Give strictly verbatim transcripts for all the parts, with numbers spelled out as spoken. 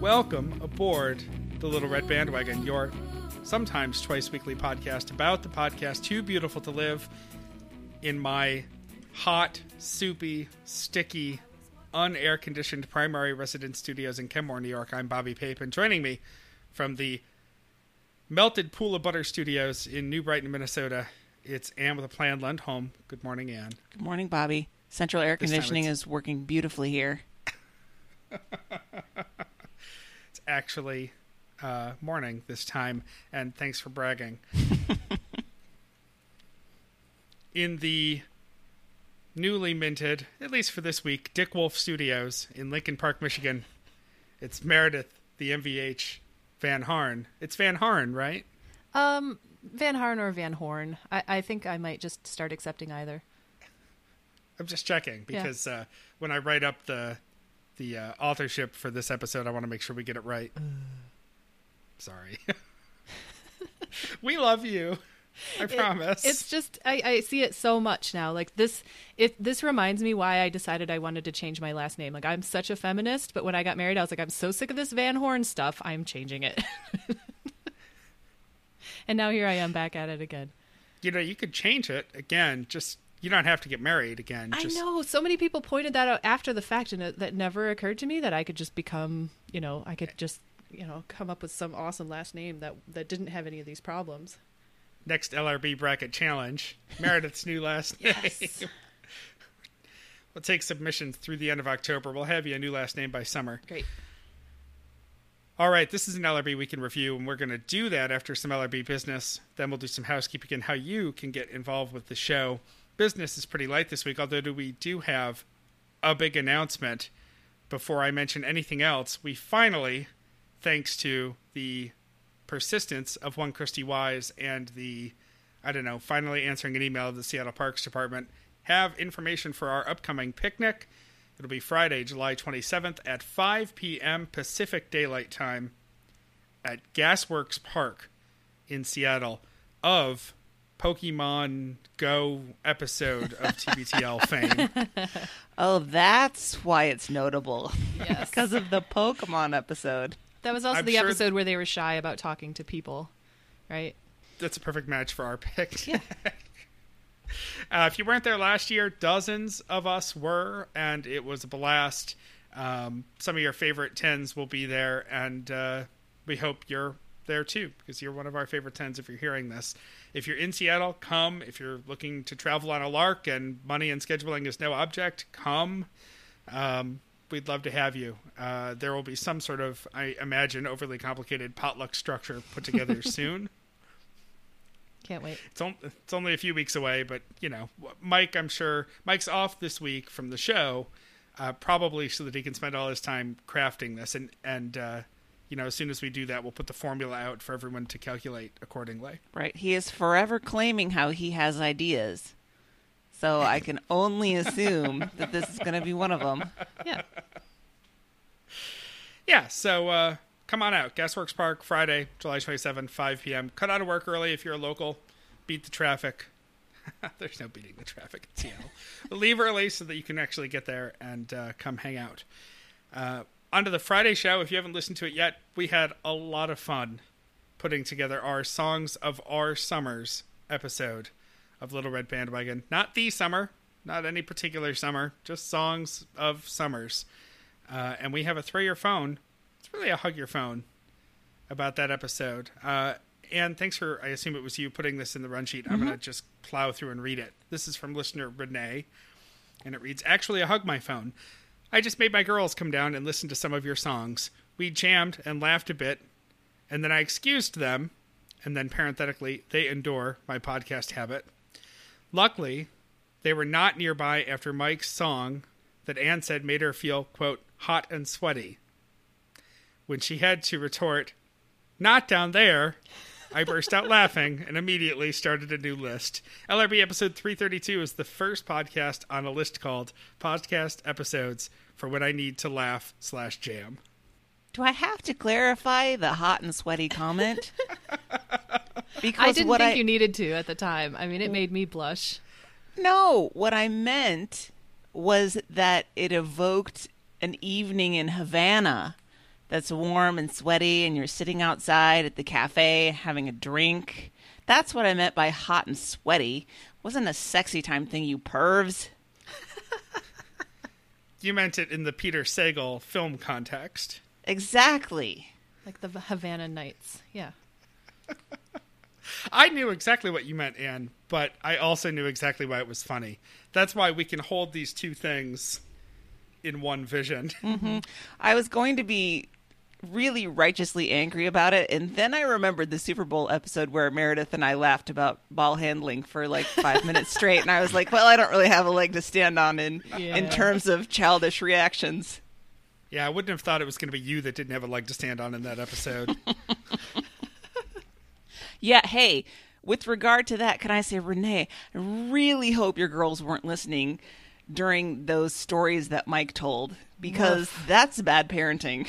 Welcome aboard the Little Red Bandwagon, your sometimes twice-weekly podcast about the podcast Too Beautiful to Live in my hot, soupy, sticky, unair-conditioned primary residence studios in Kenmore, New York. I'm Bobby Pape, and joining me from the Melted Pool of Butter Studios in New Brighton, Minnesota, it's Ann with a plan, Lundholm. Good morning, Ann. Good morning, Bobby. Central air conditioning is working beautifully here. It's actually uh, morning this time, and thanks for bragging. In the newly minted, at least for this week, Dick Wolf Studios in Lincoln Park, Michigan, it's Meredith, the M V H, Van Harn. It's Van Harn, right? Um, Van Harn or Van Horn. I, I think I might just start accepting either. I'm just checking because yeah. uh, when I write up the the uh, authorship for this episode, I want to make sure we get it right. Uh. Sorry. We love you. I it, promise. It's just, I, I see it so much now. Like this, it, this reminds me why I decided I wanted to change my last name. Like I'm such a feminist, but when I got married, I was like, I'm so sick of this Van Horn stuff. I'm changing it. And now here I am back at it again. You know, you could change it again. Just, you don't have to get married again. Just... I know. So many people pointed that out after the fact, and it, that never occurred to me that I could just become, you know, I could just, you know, come up with some awesome last name that, that didn't have any of these problems. Next L R B bracket challenge, Meredith's new last name. Yes. We'll take submissions through the end of October. We'll have you a new last name by summer. Great. All right, this is an L R B Week in Review, and we're going to do that after some L R B business. Then we'll do some housekeeping and how you can get involved with the show. Business is pretty light this week, although we do have a big announcement. Before I mention anything else, we finally, thanks to the persistence of one Christy Wise and the, I don't know, finally answering an email of the Seattle Parks Department, have information for our upcoming picnic. It'll be Friday, July twenty-seventh at five p.m. Pacific Daylight Time at Gasworks Park in Seattle of Pokemon Go episode of T B T L fame. Oh, that's why it's notable. Yes. Because of the Pokemon episode. That was also I'm the sure episode th- where they were shy about talking to people, right? That's a perfect match for our pick. Yeah. Uh, if you weren't there last year, dozens of us were, and it was a blast. Um, some of your favorite tens will be there, and uh, we hope you're there too, because you're one of our favorite tens if you're hearing this. If you're in Seattle, come. If you're looking to travel on a lark and money and scheduling is no object, come. Um, we'd love to have you. Uh, there will be some sort of, I imagine, overly complicated potluck structure put together soon. Can't wait. It's, on, it's only a few weeks away, but, you know, Mike, I'm sure, Mike's off this week from the show, uh, probably so that he can spend all his time crafting this. And, and uh, you know, as soon as we do that, we'll put the formula out for everyone to calculate accordingly. Right. He is forever claiming how he has ideas. So I can only assume that this is going to be one of them. Yeah. Yeah, so... Uh, Come on out. Gasworks Park, Friday, July twenty-seventh, five p.m. Cut out of work early if you're a local. Beat the traffic. There's no beating the traffic in Seattle. Leave early so that you can actually get there and uh, come hang out. Uh, on to the Friday show. If you haven't listened to it yet, we had a lot of fun putting together our Songs of Our Summers episode of Little Red Bandwagon. Not the summer, not any particular summer, just Songs of Summers. Uh, and we have a throw your phone. It's really a hug your phone about that episode. Uh, and thanks for, I assume it was you putting this in the run sheet. Mm-hmm. I'm going to just plow through and read it. This is from listener Renee, and it reads, actually, a hug my phone. I just made my girls come down and listen to some of your songs. We jammed and laughed a bit, and then I excused them, and then parenthetically, they endure my podcast habit. Luckily, they were not nearby after Mike's song that Ann said made her feel, quote, hot and sweaty. When she had to retort, not down there, I burst out laughing and immediately started a new list. L R B episode three thirty-two is the first podcast on a list called Podcast Episodes for When I Need to Laugh slash Jam. Do I have to clarify the hot and sweaty comment? Because I didn't what think I... you needed to at the time. I mean, it made me blush. No, what I meant was that it evoked an evening in Havana. that's warm and sweaty and you're sitting outside at the cafe having a drink. That's what I meant by hot and sweaty. Wasn't a sexy time thing, you pervs. You meant it in the Peter Sagal film context. Exactly. Like the Havana Nights. Yeah. I knew exactly what you meant, Anne, but I also knew exactly why it was funny. That's why we can hold these two things in one vision. Mm-hmm. I was going to be really righteously angry about it, and then I remembered the Super Bowl episode where Meredith and I laughed about ball handling for like five minutes straight, and I was like, well, I don't really have a leg to stand on in, yeah. in terms of childish reactions. Yeah, I wouldn't have thought it was going to be you that didn't have a leg to stand on in that episode. Yeah, hey, with regard to that, can I say, Renee, I really hope your girls weren't listening during those stories that Mike told, because Woof. That's bad parenting.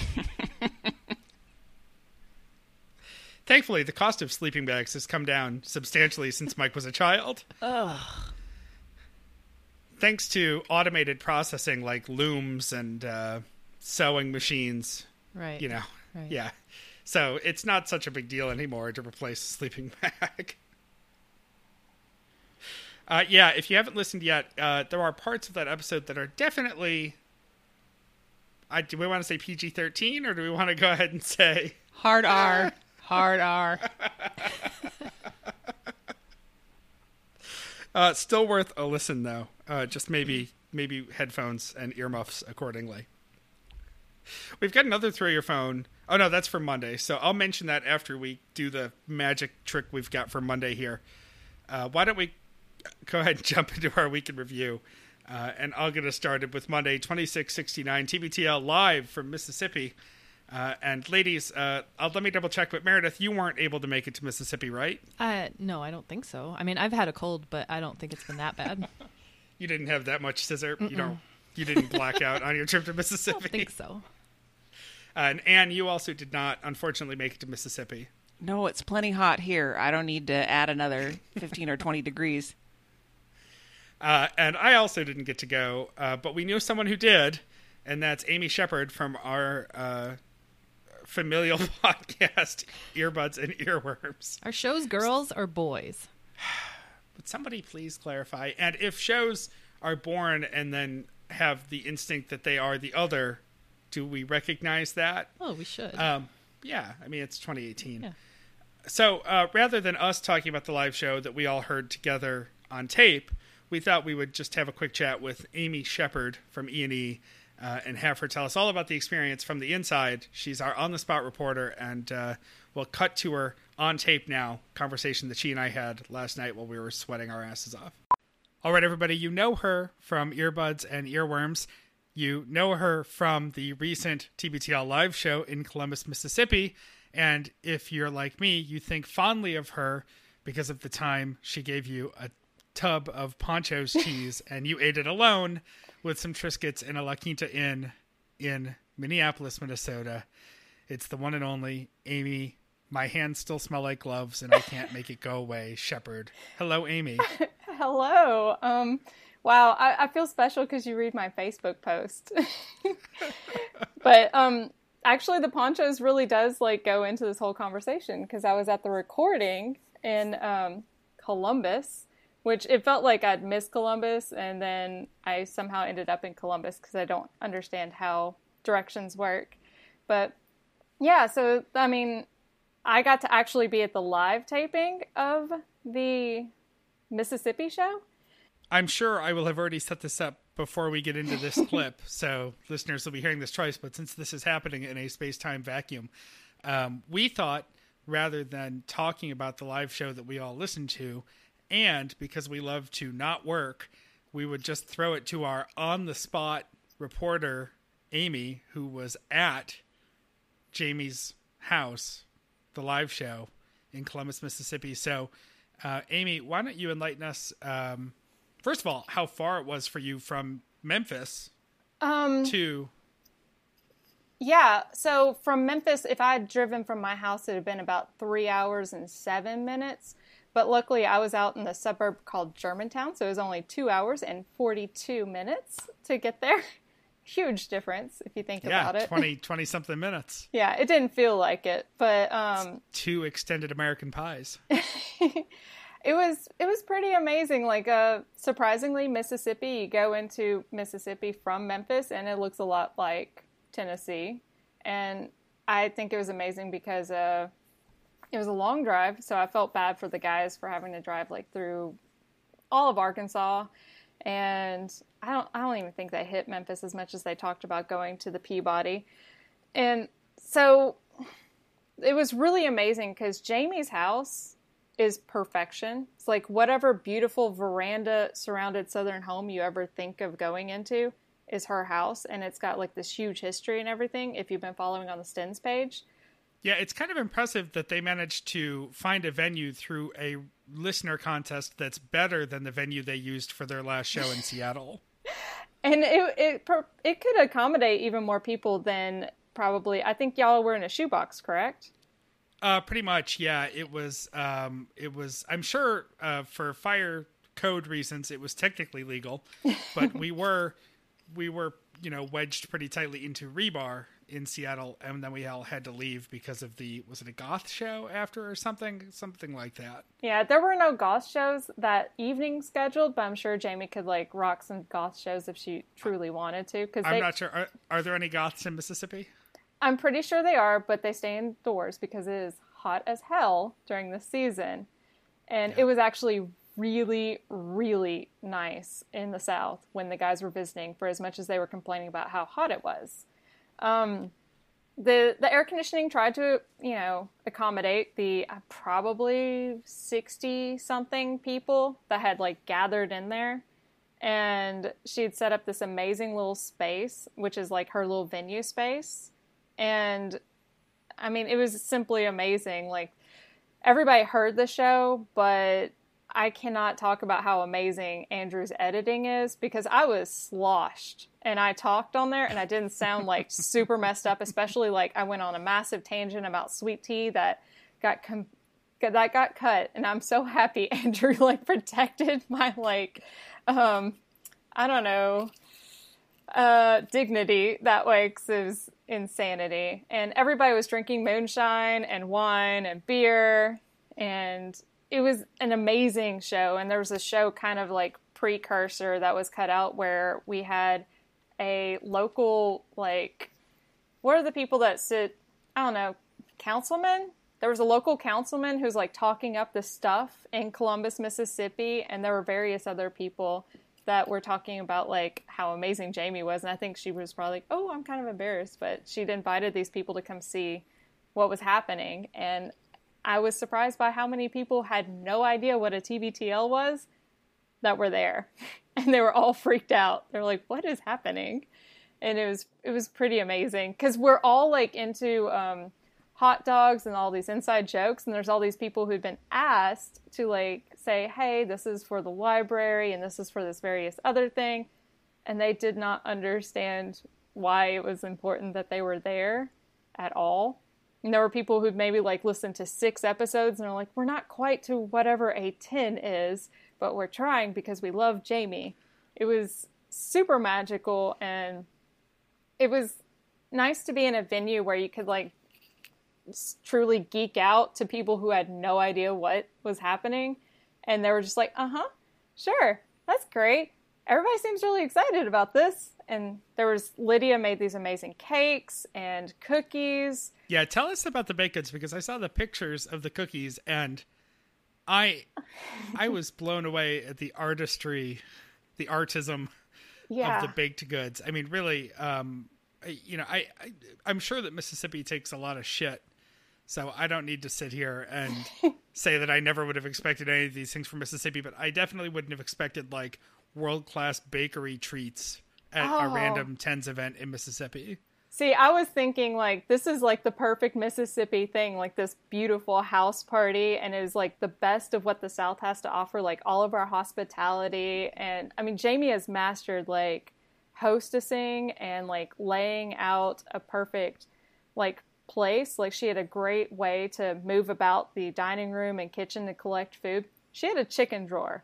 Thankfully, the cost of sleeping bags has come down substantially since Mike was a child. Ugh. Thanks to automated processing like looms and uh, sewing machines. Right. You know, right. Yeah. So it's not such a big deal anymore to replace a sleeping bag. Uh, yeah, if you haven't listened yet, uh, there are parts of that episode that are definitely... I, do we want to say P G thirteen, or do we want to go ahead and say... Hard R. Hard R. uh, still worth a listen, though. Uh, just maybe, maybe headphones and earmuffs accordingly. We've got another throw your phone... Oh, no, that's for Monday. So I'll mention that after we do the magic trick we've got for Monday here. Uh, why don't we go ahead and jump into our week in review? Uh, and I'll get us started with Monday, twenty-six sixty-nine, T B T L live from Mississippi. Uh, and ladies, uh, I'll, let me double check. But Meredith, you weren't able to make it to Mississippi, right? Uh, no, I don't think so. I mean, I've had a cold, but I don't think it's been that bad. You didn't have that much scissor. Mm-mm. You don't. You didn't black out on your trip to Mississippi. I don't think so. Uh, and Anne, you also did not, unfortunately, make it to Mississippi. No, it's plenty hot here. I don't need to add another fifteen or twenty degrees. Uh, and I also didn't get to go, uh, but we knew someone who did, and that's Amy Shepard from our uh, familial podcast, Earbuds and Earworms. Are shows girls or boys? Would somebody please clarify? And if shows are born and then have the instinct that they are the other... Do we recognize that? Oh, we should. Um, yeah. I mean, it's twenty eighteen. Yeah. So uh, rather than us talking about the live show that we all heard together on tape, we thought we would just have a quick chat with Amy Shepard from E and E uh, and have her tell us all about the experience from the inside. She's our on-the-spot reporter, and uh, we'll cut to her on tape now, conversation that she and I had last night while we were sweating our asses off. All right, everybody, you know her from Earbuds and Earworms. You know her from the recent T B T L live show in Columbus, Mississippi. And if you're like me, you think fondly of her because of the time she gave you a tub of Pancho's cheese and you ate it alone with some Triscuits in a La Quinta Inn in Minneapolis, Minnesota. It's the one and only Amy. My hands still smell like gloves and I can't make it go away. Shepard. Hello, Amy. Hello. Um, Wow, I, I feel special because you read my Facebook post. But um, actually, the Pancho's really does like go into this whole conversation because I was at the recording in um, Columbus, which it felt like I'd missed Columbus, and then I somehow ended up in Columbus because I don't understand how directions work. But yeah, so I mean, I got to actually be at the live taping of the Mississippi show. I'm sure I will have already set this up before we get into this clip, so listeners will be hearing this twice, but since this is happening in a space-time vacuum, um, we thought rather than talking about the live show that we all listened to, and because we love to not work, we would just throw it to our on-the-spot reporter, Amy, who was at Jamie's house, the live show in Columbus, Mississippi. So, uh, Amy, why don't you enlighten us... Um, First of all, how far it was for you from Memphis um, to... Yeah, so from Memphis, if I had driven from my house, it would have been about three hours and seven minutes. But luckily, I was out in the suburb called Germantown, so it was only two hours and forty-two minutes to get there. huge difference if you think yeah, about it. twenty, twenty something minutes. Yeah, it didn't feel like it, but um, two extended American pies. it was it was pretty amazing. Like uh, surprisingly, Mississippi. You go into Mississippi from Memphis, and it looks a lot like Tennessee. And I think it was amazing because uh, it was a long drive, so I felt bad for the guys for having to drive like through all of Arkansas. And I don't I don't even think they hit Memphis as much as they talked about going to the Peabody. And so it was really amazing because Jamie's house is perfection. It's like whatever beautiful veranda surrounded southern home you ever think of going into is her house. And it's got like this huge history and everything if you've been following on the Stens page. Yeah, it's kind of impressive that they managed to find a venue through a listener contest that's better than the venue they used for their last show in Seattle. And it, it it could accommodate even more people than probably, I think y'all were in a shoebox, correct? Uh, pretty much, yeah. It was, um, it was. I'm sure uh, for fire code reasons, it was technically legal, but we were, we were, you know, wedged pretty tightly into rebar in Seattle, and then we all had to leave because of the, was it a goth show after or something? Something like that. Yeah, there were no goth shows that evening scheduled, but I'm sure Jamie could like rock some goth shows if she truly wanted to. Cause I'm they, not sure. Are, are there any goths in Mississippi? I'm pretty sure they are, but they stay indoors because it is hot as hell during the season. And yeah. It was actually really, really nice in the South when the guys were visiting, for as much as they were complaining about how hot it was. Um, the, the air conditioning tried to, you know, accommodate the uh, probably sixty something people that had like gathered in there, and she'd set up this amazing little space, which is like her little venue space. And I mean, it was simply amazing. Like everybody heard the show, but I cannot talk about how amazing Andrew's editing is, because I was sloshed and I talked on there and I didn't sound like super messed up, especially like I went on a massive tangent about sweet tea that got com- that got cut. And I'm so happy Andrew like protected my like, um, I don't know, uh, dignity that way, 'cause it was insanity. And everybody was drinking moonshine and wine and beer, and it was an amazing show. And there was a show kind of like precursor that was cut out where we had a local, like, what are the people that sit, I don't know, councilman? There was a local councilman who's like talking up the stuff in Columbus, Mississippi. And there were various other people that were talking about like how amazing Jamie was. And I think she was probably like, oh, I'm kind of embarrassed, but she'd invited these people to come see what was happening. And I was surprised by how many people had no idea what a T B T L was that were there. And they were all freaked out. They were like, what is happening? And it was it was pretty amazing, because we're all like into um, hot dogs and all these inside jokes. And there's all these people who'd been asked to like say, hey, this is for the library and this is for this various other thing. And they did not understand why it was important that they were there at all. And there were people who'd maybe like listened to six episodes and are like, we're not quite to whatever a ten is, but we're trying because we love Jamie. It was super magical, and it was nice to be in a venue where you could like truly geek out to people who had no idea what was happening. And they were just like, uh-huh, sure, that's great. Everybody seems really excited about this. And there was, Lydia made these amazing cakes and cookies. Yeah, tell us about the baked goods, because I saw the pictures of the cookies, and I I was blown away at the artistry, the artism yeah. of the baked goods. I mean, really, um, you know, I, I, I'm sure that Mississippi takes a lot of shit, so I don't need to sit here and say that I never would have expected any of these things from Mississippi, but I definitely wouldn't have expected, like, world-class bakery treats at oh. a random TENS event in Mississippi. See, I was thinking, like, this is, like, the perfect Mississippi thing, like, this beautiful house party, and it was, like, the best of what the South has to offer, like, all of our hospitality, and, I mean, Jamie has mastered, like, hostessing and, like, laying out a perfect, like, place. Like, she had a great way to move about the dining room and kitchen to collect food. She had a chicken drawer.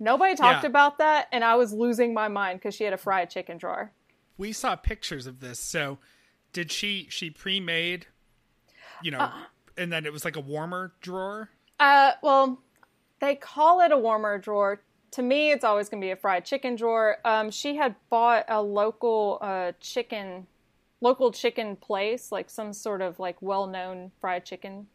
Nobody talked yeah. about that, and I was losing my mind because she had a fried chicken drawer. we saw pictures of this. So did she, she pre-made, you know, uh, and then it was like a warmer drawer? Uh, well, they call it a warmer drawer. To me, it's always going to be a fried chicken drawer. Um, she had bought a local uh, chicken, local chicken place, like some sort of like well-known fried chicken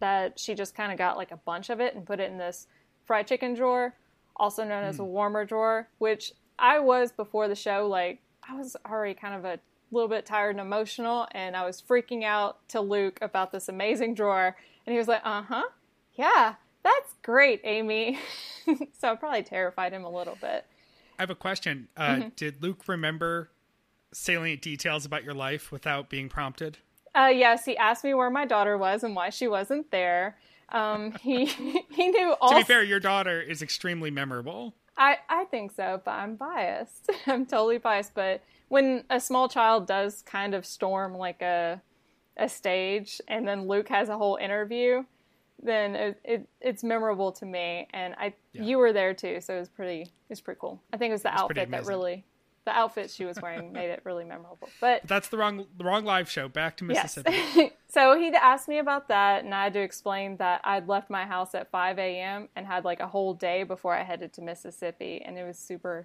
that she just kind of got like a bunch of it and put it in this fried chicken drawer, also known mm. as a warmer drawer, which I was before the show. Like, I was already kind of a little bit tired and emotional, and I was freaking out to Luke about this amazing drawer. And he was like, uh-huh, yeah. That's great, Amy. So I probably terrified him a little bit. I have a question. Uh, mm-hmm. Did Luke remember salient details about your life without being prompted? Uh, yes, he asked me where my daughter was and why she wasn't there. Um, he he knew all... To be fair, your daughter is extremely memorable. I, I think so, but I'm biased. I'm totally biased. But when a small child does kind of storm like a a stage, and then Luke has a whole interview... then it, it it's memorable to me, and I yeah. you were there too, so it was pretty it's pretty cool. I think it was the it was outfit that really the outfit she was wearing made it really memorable. But, but that's the wrong the wrong live show. Back to Mississippi. Yes. So he asked me about that, and I had to explain that I'd left my house at five a.m. and had like a whole day before I headed to Mississippi, and it was super.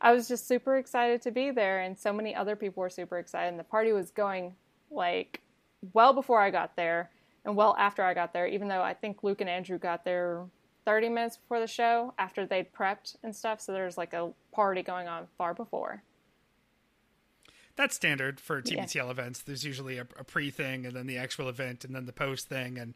I was just super excited to be there, and so many other people were super excited, and the party was going like well before I got there. And well after I got there, even though I think Luke and Andrew got there thirty minutes before the show, after they'd prepped and stuff. So there's like a party going on far before. That's standard for T B T L yeah. events. There's usually a, a pre-thing, and then the actual event, and then the post-thing. And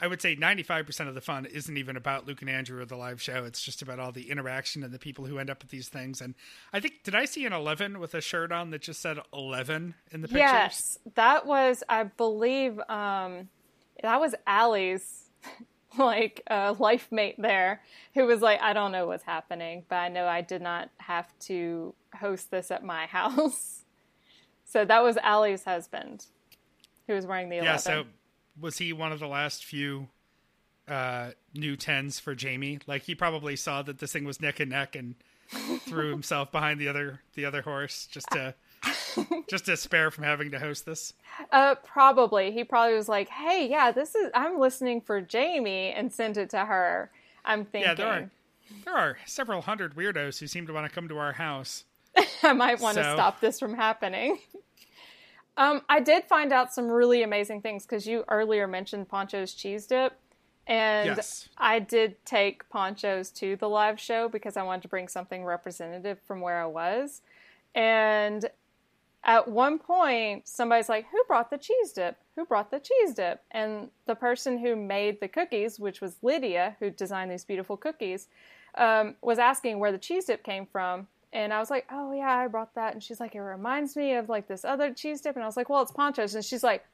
I would say ninety-five percent of the fun isn't even about Luke and Andrew or the live show. It's just about all the interaction and the people who end up at these things. And I think, did I see an eleven with a shirt on that just said eleven in the pictures? Yes, that was, I believe... Um, That was Allie's, like, uh, life mate there, who was like, I don't know what's happening, but I know I did not have to host this at my house. So that was Allie's husband, who was wearing the eleven. Yeah, so was he one of the last few uh, new tens for Jamie? Like, he probably saw that this thing was neck and neck and threw himself behind the other the other horse just to... just to spare from having to host this. Uh, probably. He probably was like, hey, yeah, this is, I'm listening for Jamie, and sent it to her. I'm thinking. Yeah, there are, there are several hundred weirdos who seem to want to come to our house. I might want so. to stop this from happening. um, I did find out some really amazing things, because you earlier mentioned Pancho's cheese dip. And yes. I did take Pancho's to the live show because I wanted to bring something representative from where I was. And at one point, somebody's like, who brought the cheese dip? Who brought the cheese dip? And the person who made the cookies, which was Lydia, who designed these beautiful cookies, um, was asking where the cheese dip came from. And I was like, oh, yeah, I brought that. And she's like, it reminds me of, like, this other cheese dip. And I was like, well, it's Pancho's. And she's like,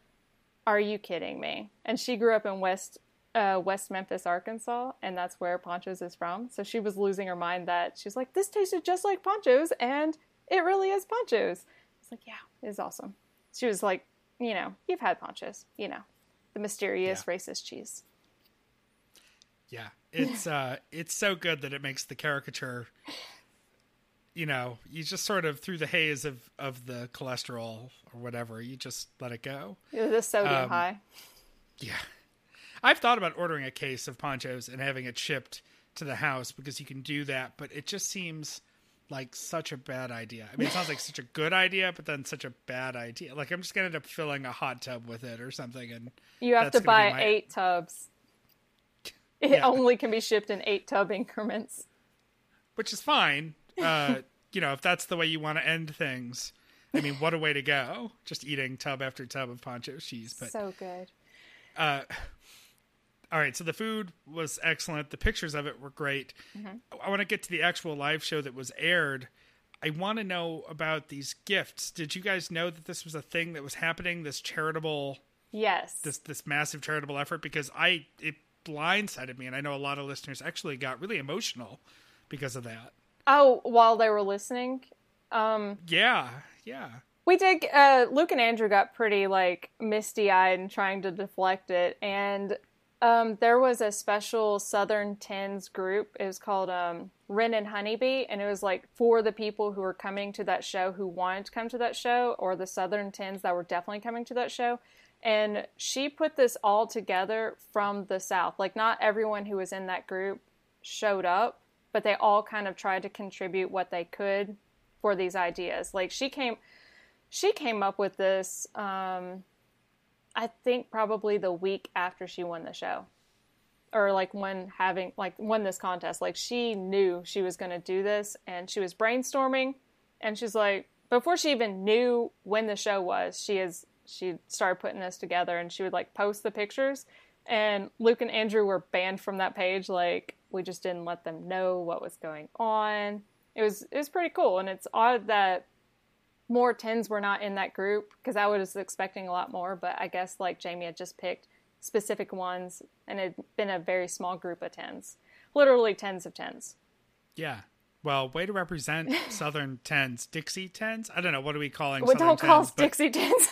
are you kidding me? And she grew up in West uh, West Memphis, Arkansas, and that's where Pancho's is from. So she was losing her mind that she's like, this tasted just like Pancho's, and it really is Pancho's. Like, yeah, it was awesome. She was like, you know, you've had Pancho's, you know, the mysterious yeah. racist cheese. Yeah, it's uh, it's so good that it makes the caricature, you know, you just sort of through the haze of, of the cholesterol or whatever, you just let it go. The sodium um, high. Yeah. I've thought about ordering a case of Pancho's and having it shipped to the house, because you can do that, but it just seems... like such a bad idea. I mean, it sounds like such a good idea, but then such a bad idea. Like, I'm just gonna end up filling a hot tub with it or something, and you have to buy my... eight tubs. It yeah. only can be shipped in eight tub increments, which is fine. Uh, you know, if that's the way you want to end things. I mean, what a way to go! Just eating tub after tub of Pancho's cheese, but so good. Uh, All right, so the food was excellent. The pictures of it were great. Mm-hmm. I want to get to the actual live show that was aired. I want to know about these gifts. Did you guys know that this was a thing that was happening, this charitable... Yes. This this massive charitable effort? Because I it blindsided me, and I know a lot of listeners actually got really emotional because of that. Oh, while they were listening? Um, yeah, yeah. We did... Uh, Luke and Andrew got pretty, like, misty-eyed and trying to deflect it, and... Um, there was a special Southern Tens group. It was called um, Wren and Honeybee, and it was like for the people who were coming to that show who wanted to come to that show, or the Southern Tens that were definitely coming to that show. And she put this all together from the South. Like, not everyone who was in that group showed up, but they all kind of tried to contribute what they could for these ideas. Like, she came, she came up with this... Um, I think probably the week after she won the show, or like when having like won this contest, like she knew she was going to do this, and she was brainstorming, and she's like, before she even knew when the show was, she is, she started putting this together, and she would like post the pictures, and Luke and Andrew were banned from that page. Like, we just didn't let them know what was going on. It was, it was pretty cool. And it's odd that more tens were not in that group, because I was expecting a lot more, but I guess like Jamie had just picked specific ones, and it'd been a very small group of tens, literally tens of tens. Yeah. Well, way to represent Southern tens. Dixie tens? I don't know. What are we calling Southern tens? We don't call us Dixie tens.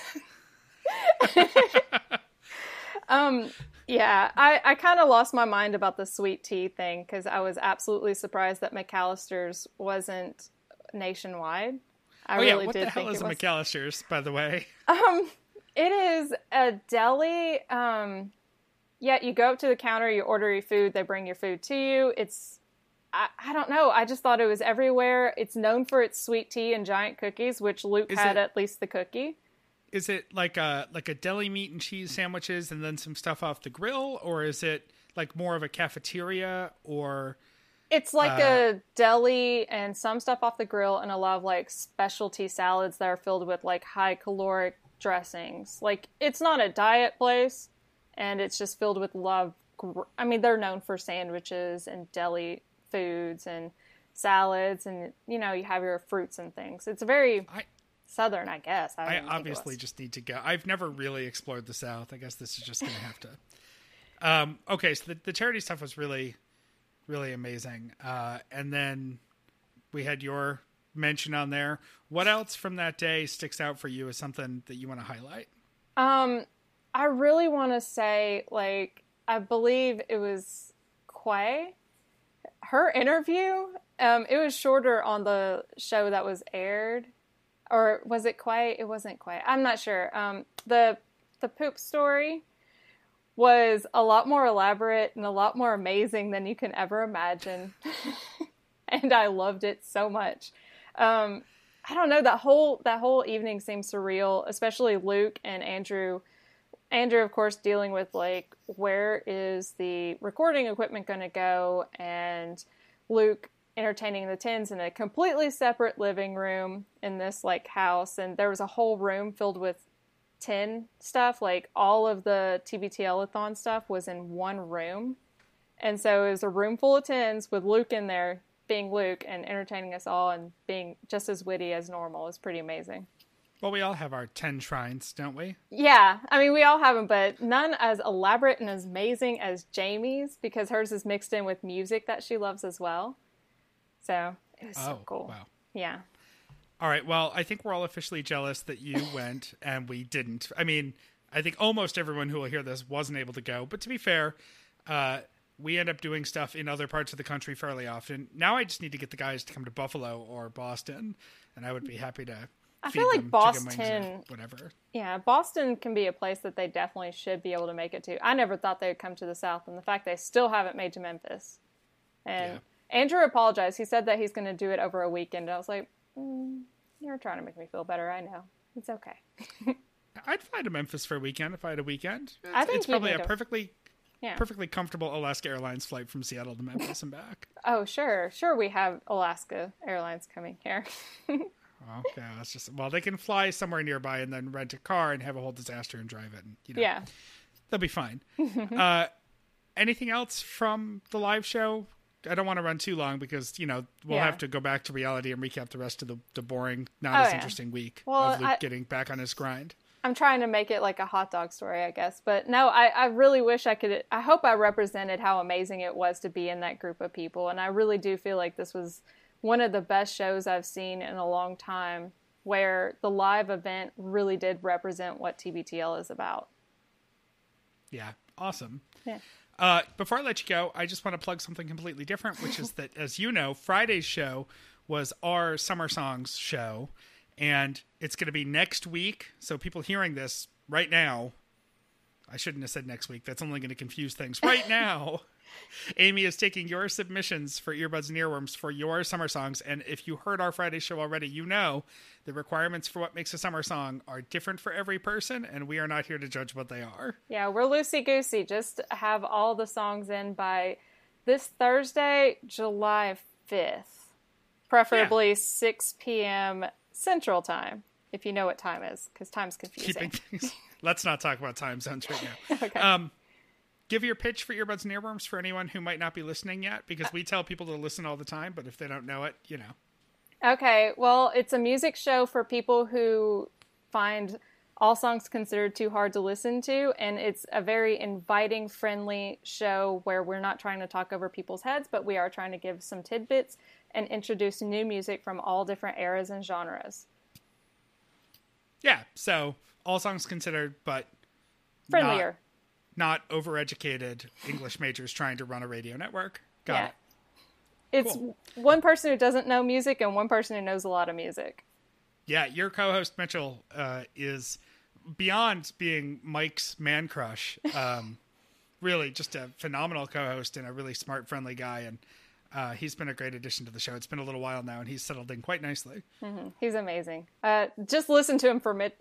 um, yeah, I, I kind of lost my mind about the sweet tea thing, because I was absolutely surprised that McAlister's wasn't nationwide. I oh really yeah, what did the hell is a McAlister's, by the way? Um, it is a deli. Um, yeah, you go up to the counter, you order your food, they bring your food to you. It's, I, I don't know, I just thought it was everywhere. It's known for its sweet tea and giant cookies, which Luke is had it, at least the cookie. Is it like a like a deli meat and cheese sandwiches and then some stuff off the grill, or is it like more of a cafeteria or... It's like uh, a deli and some stuff off the grill, and a lot of like specialty salads that are filled with like high caloric dressings. Like, it's not a diet place, and it's just filled with love. Gr- I mean, they're known for sandwiches and deli foods and salads, and you know, you have your fruits and things. It's very I, Southern, I guess. I, I obviously just need to go. I've never really explored the South. I guess this is just going to have to. Um, okay, so the, the charity stuff was really. Really amazing. Uh, and then we had your mention on there. What else from that day sticks out for you as something that you want to highlight? Um, I really want to say, like, I believe it was Quay. Her interview, um, it was shorter on the show that was aired. Or was it Quay? It wasn't Quay. I'm not sure. Um, the the poop story was a lot more elaborate and a lot more amazing than you can ever imagine. And I loved it so much. Um, I don't know, that whole that whole evening seemed surreal, especially Luke and Andrew. Andrew, of course, dealing with, like, where is the recording equipment going to go? And Luke entertaining the tens in a completely separate living room in this, like, house. And there was a whole room filled with ten stuff, like all of the T B T L-a-thon stuff was in one room, and so it was a room full of tens with Luke in there being Luke and entertaining us all and being just as witty as normal. It was pretty amazing. Well, we all have our ten shrines, don't we? Yeah, I mean, we all have them, but none as elaborate and as amazing as Jamie's, because hers is mixed in with music that she loves as well. So it was oh, so cool. Wow. Yeah. All right. Well, I think we're all officially jealous that you went and we didn't. I mean, I think almost everyone who will hear this wasn't able to go. But to be fair, uh, we end up doing stuff in other parts of the country fairly often. Now I just need to get the guys to come to Buffalo or Boston, and I would be happy to. I feed feel like them Boston, whatever. Yeah, Boston can be a place that they definitely should be able to make it to. I never thought they would come to the South, and the fact they still haven't made to Memphis. And yeah. Andrew apologized. He said that he's going to do it over a weekend. And I was like, you're trying to make me feel better. I know. It's okay. I'd fly to Memphis for a weekend if I had a weekend. It's, I think it's probably a perfectly yeah. perfectly comfortable Alaska Airlines flight from Seattle to Memphis and back. Oh, sure. Sure, we have Alaska Airlines coming here. Okay. That's just, well, they can fly somewhere nearby and then rent a car and have a whole disaster and drive it. And, you know, yeah. They'll be fine. uh, anything else from the live show? I don't want to run too long because, you know, we'll yeah. have to go back to reality and recap the rest of the, the boring, not oh, as yeah. interesting week well, of Luke I, getting back on his grind. I'm trying to make it like a hot dog story, I guess. But no, I, I really wish I could. I hope I represented how amazing it was to be in that group of people. And I really do feel like this was one of the best shows I've seen in a long time, where the live event really did represent what T B T L is about. Yeah. Awesome. Yeah. Uh, before I let you go, I just want to plug something completely different, which is that, as you know, Friday's show was our Summer Songs show, and it's going to be next week. So people hearing this right now, I shouldn't have said next week. That's only going to confuse things. Right now, Amy is taking your submissions for Earbuds and Earworms for your Summer Songs. And if you heard our Friday show already, you know the requirements for what makes a summer song are different for every person, and we are not here to judge what they are. Yeah, we're loosey-goosey. Just have all the songs in by this Thursday, July fifth, preferably yeah. six p.m. Central Time, if you know what time is, because time's confusing. Let's not talk about time zones right now. Okay. Um, give your pitch for Earbuds and Earworms for anyone who might not be listening yet, because we tell people to listen all the time, but if they don't know it, you know. Okay, well, it's a music show for people who find all songs considered too hard to listen to, and it's a very inviting, friendly show where we're not trying to talk over people's heads, but we are trying to give some tidbits and introduce new music from all different eras and genres. Yeah, so... all songs considered, but friendlier, not, not overeducated English majors trying to run a radio network. Got yeah. it. It's cool. One person who doesn't know music and one person who knows a lot of music. Yeah, your co-host Mitchell uh, is beyond being Mike's man crush. Um, really, just a phenomenal co-host and a really smart, friendly guy, and uh, he's been a great addition to the show. It's been a little while now, and he's settled in quite nicely. Mm-hmm. He's amazing. Uh, just listen to him for Mitch.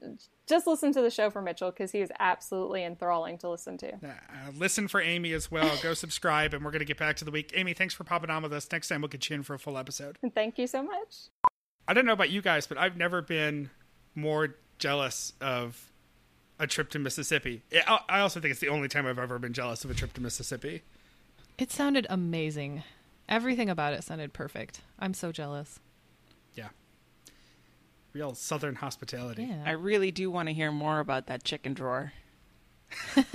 Just listen to the show for Mitchell, because he is absolutely enthralling to listen to. Uh, listen for Amy as well. Go subscribe, and we're going to get back to the week. Amy, thanks for popping on with us. Next time, we'll get you in for a full episode. Thank you so much. I don't know about you guys, but I've never been more jealous of a trip to Mississippi. I also think it's the only time I've ever been jealous of a trip to Mississippi. It sounded amazing. Everything about it sounded perfect. I'm so jealous. Yeah. Real Southern hospitality. Yeah. I really do want to hear more about that chicken drawer. I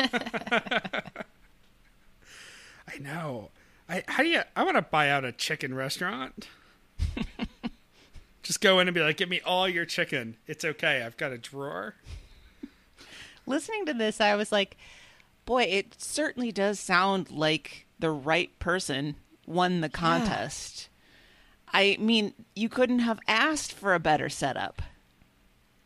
know. I how do you I want to buy out a chicken restaurant. Just go in and be like, "Give me all your chicken. It's okay. I've got a drawer." Listening to this, I was like, "Boy, it certainly does sound like the right person won the contest." Yeah. I mean, you couldn't have asked for a better setup.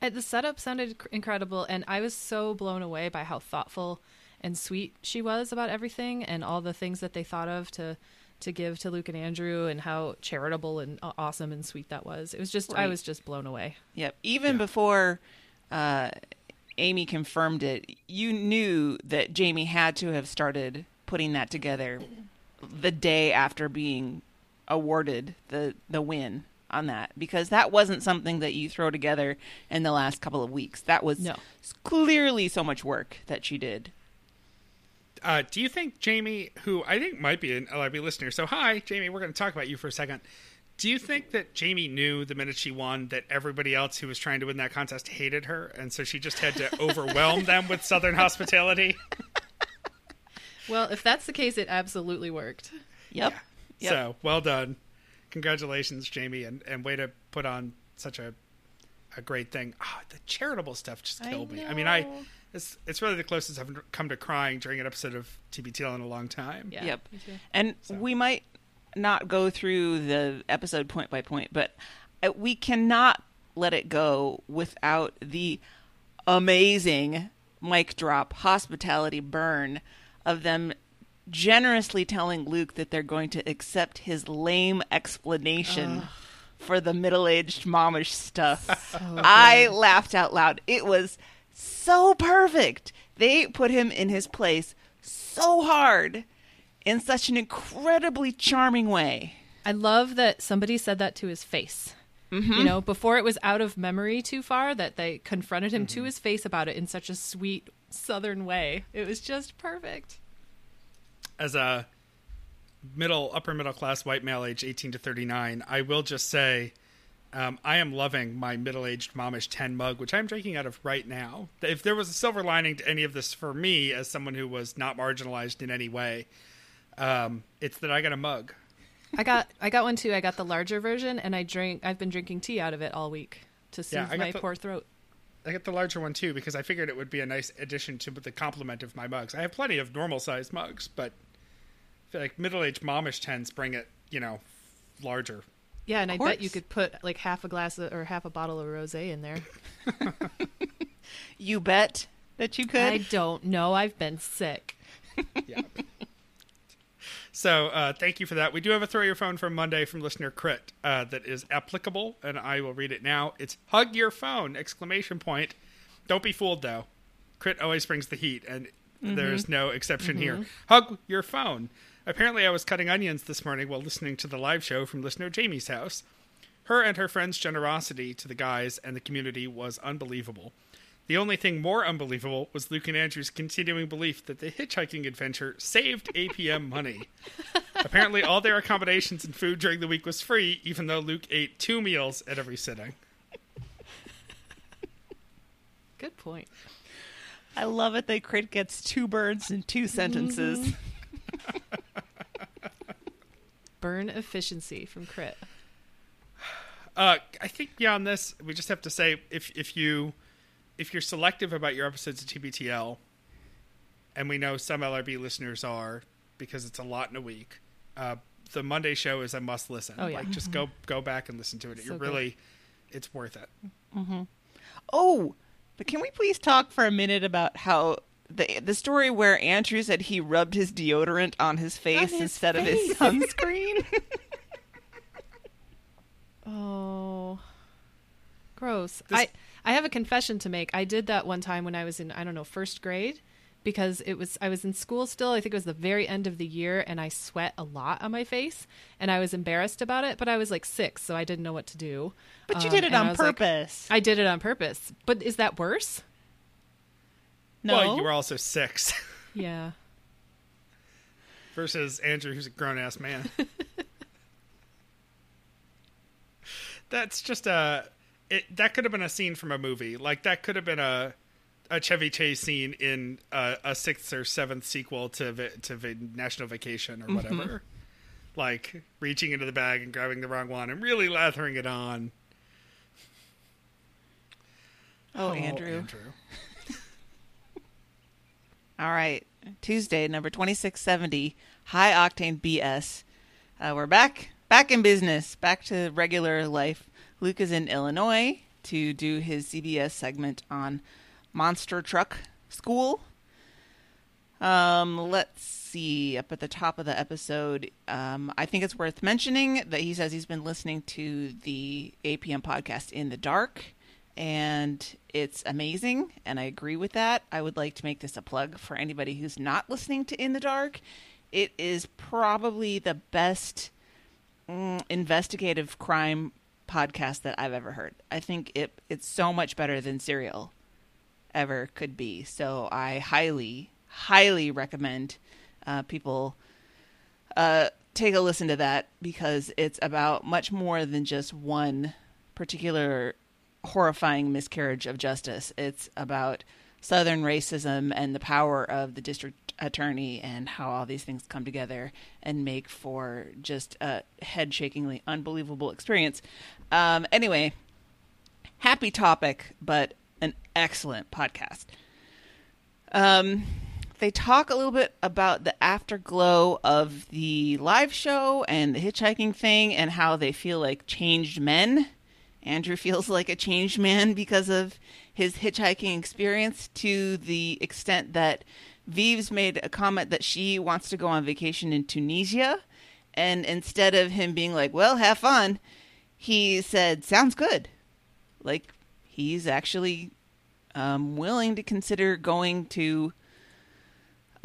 The setup sounded incredible, and I was so blown away by how thoughtful and sweet she was about everything and all the things that they thought of to to give to Luke and Andrew, and how charitable and awesome and sweet that was. It was just right. I was just blown away. Yep. Even yeah. before uh Amy confirmed it, you knew that Jamie had to have started putting that together the day after being awarded the the win on that, because that wasn't something that you throw together in the last couple of weeks. That was no. clearly so much work that she did. Uh, do you think Jamie, who I think might be an L R B listener, so hi, Jamie, we're going to talk about you for a second. Do you think that Jamie knew the minute she won that everybody else who was trying to win that contest hated her, and so she just had to overwhelm them with Southern hospitality? Well, if that's the case, it absolutely worked. Yep. Yeah. yep. So, well done. Congratulations, Jamie, and, and way to put on such a a great thing. Oh, the charitable stuff just killed I me. I mean, I it's, it's really the closest I've come to crying during an episode of T B T L in a long time. Yeah, yep. And so. We might not go through the episode point by point, but we cannot let it go without the amazing mic drop hospitality burn of them generously telling Luke that they're going to accept his lame explanation uh, for the middle-aged momish stuff. So I laughed out loud. It was so perfect. They put him in his place so hard in such an incredibly charming way. I love that somebody said that to his face. Mm-hmm. You know, before it was out of memory too far, that they confronted him mm-hmm. to his face about it in such a sweet Southern way. It was just perfect. As a middle, upper middle class white male age eighteen to thirty-nine, I will just say um, I am loving my middle-aged momish ten mug, which I'm drinking out of right now. If there was a silver lining to any of this for me as someone who was not marginalized in any way, um, it's that I got a mug. I got I got one too. I got the larger version, and I drink. I've been drinking tea out of it all week to soothe yeah, my the, poor throat. I got the larger one too because I figured it would be a nice addition to the complement of my mugs. I have plenty of normal sized mugs, but I feel like middle-aged momish tends bring it, you know, larger. Yeah, and I bet you could put like half a glass of, or half a bottle of rosé in there. You bet that you could. I don't know. I've been sick. Yeah. So uh, thank you for that. We do have a throw your phone from Monday from listener Crit uh, that is applicable, and I will read it now. It's hug your phone, exclamation point. Don't be fooled, though. Crit always brings the heat, and mm-hmm. there's no exception mm-hmm. here. Hug your phone. Apparently I was cutting onions this morning while listening to the live show from listener Jamie's house. Her and her friend's generosity to the guys and the community was unbelievable. The only thing more unbelievable was Luke and Andrew's continuing belief that the hitchhiking adventure saved A P M money. Apparently, all their accommodations and food during the week was free, even though Luke ate two meals at every sitting. Good point. I love it that Crit gets two birds in two sentences. Mm-hmm. Burn efficiency from Crit. Uh, I think beyond this, we just have to say, if if you... if you're selective about your episodes of T B T L, and we know some L R B listeners are because it's a lot in a week, uh, the Monday show is a must listen. Oh, yeah. Like, just go go back and listen to it. It's you're so really, good. It's worth it. Mm-hmm. Oh, but can we please talk for a minute about how the the story where Andrew said he rubbed his deodorant on his face on his instead face. of his sunscreen? Oh, gross. This- I. I have a confession to make. I did that one time when I was in, I don't know, first grade, because it was I was in school still. I think it was the very end of the year, and I sweat a lot on my face, and I was embarrassed about it, but I was like six, so I didn't know what to do. But um, you did it on I purpose. Like, I did it on purpose. But is that worse? No. Well, you were also six. Yeah. Versus Andrew, who's a grown-ass man. That's just a... It, that could have been a scene from a movie. Like, that could have been a a Chevy Chase scene in a, a sixth or seventh sequel to vi, to vi, National Vacation or whatever. Mm-hmm. Like, reaching into the bag and grabbing the wrong one and really lathering it on. Oh, oh Andrew. Andrew. All right. Tuesday, number twenty-six seventy, High Octane B S. Uh, we're back. Back in business. Back to regular life. Luke is in Illinois to do his C B S segment on Monster Truck School. Um, let's see. Up at the top of the episode, um, I think it's worth mentioning that he says he's been listening to the A P M podcast In the Dark, and it's amazing, and I agree with that. I would like to make this a plug for anybody who's not listening to In the Dark. It is probably the best mm, investigative crime podcast that I've ever heard. I think it it's so much better than Serial ever could be. So I highly, highly recommend uh, people uh, take a listen to that, because it's about much more than just one particular horrifying miscarriage of justice. It's about Southern racism and the power of the district attorney and how all these things come together and make for just a head-shakingly unbelievable experience. Um, anyway, happy topic, but an excellent podcast. Um, they talk a little bit about the afterglow of the live show and the hitchhiking thing and how they feel like changed men. Andrew feels like a changed man because of his hitchhiking experience, to the extent that Vives made a comment that she wants to go on vacation in Tunisia. And instead of him being like, well, have fun, he said, sounds good. Like, he's actually um, willing to consider going to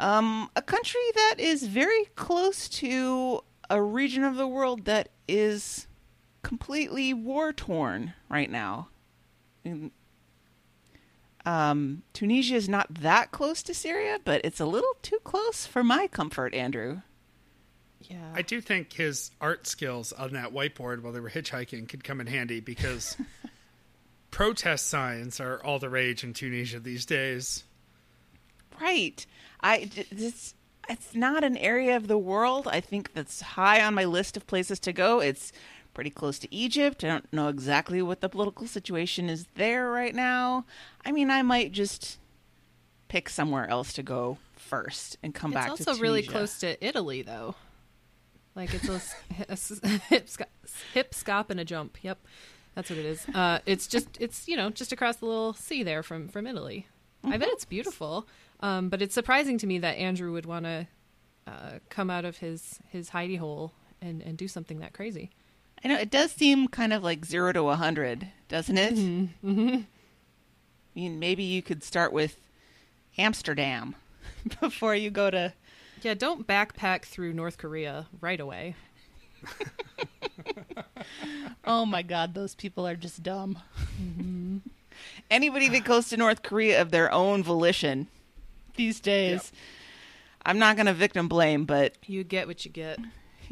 um, a country that is very close to a region of the world that is completely war-torn right now. And, Um, Tunisia is not that close to Syria, but it's a little too close for my comfort, Andrew. Yeah. I do think his art skills on that whiteboard while they were hitchhiking could come in handy, because protest signs are all the rage in Tunisia these days. Right. I, it's, it's not an area of the world I think that's high on my list of places to go. It's pretty close to Egypt. I don't know exactly what the political situation is there right now. I mean, I might just pick somewhere else to go first and come it's back to Tunisia. It's also really close to Italy, though. Like, it's a, a hip, sc- hip, scop, and a jump. Yep. That's what it is. Uh, it's just, it's, you know, just across the little sea there from, from Italy. Mm-hmm. I bet it's beautiful. Um, but it's surprising to me that Andrew would want to uh, come out of his, his hidey hole and, and do something that crazy. I know. It does seem kind of like zero to one hundred, doesn't it? Mm-hmm. Mm-hmm. I mean, maybe you could start with Amsterdam before you go to... Yeah, don't backpack through North Korea right away. Oh, my God. Those people are just dumb. Mm-hmm. Anybody that goes to North Korea of their own volition these days, yep. I'm not going to victim blame, but... You get what you get.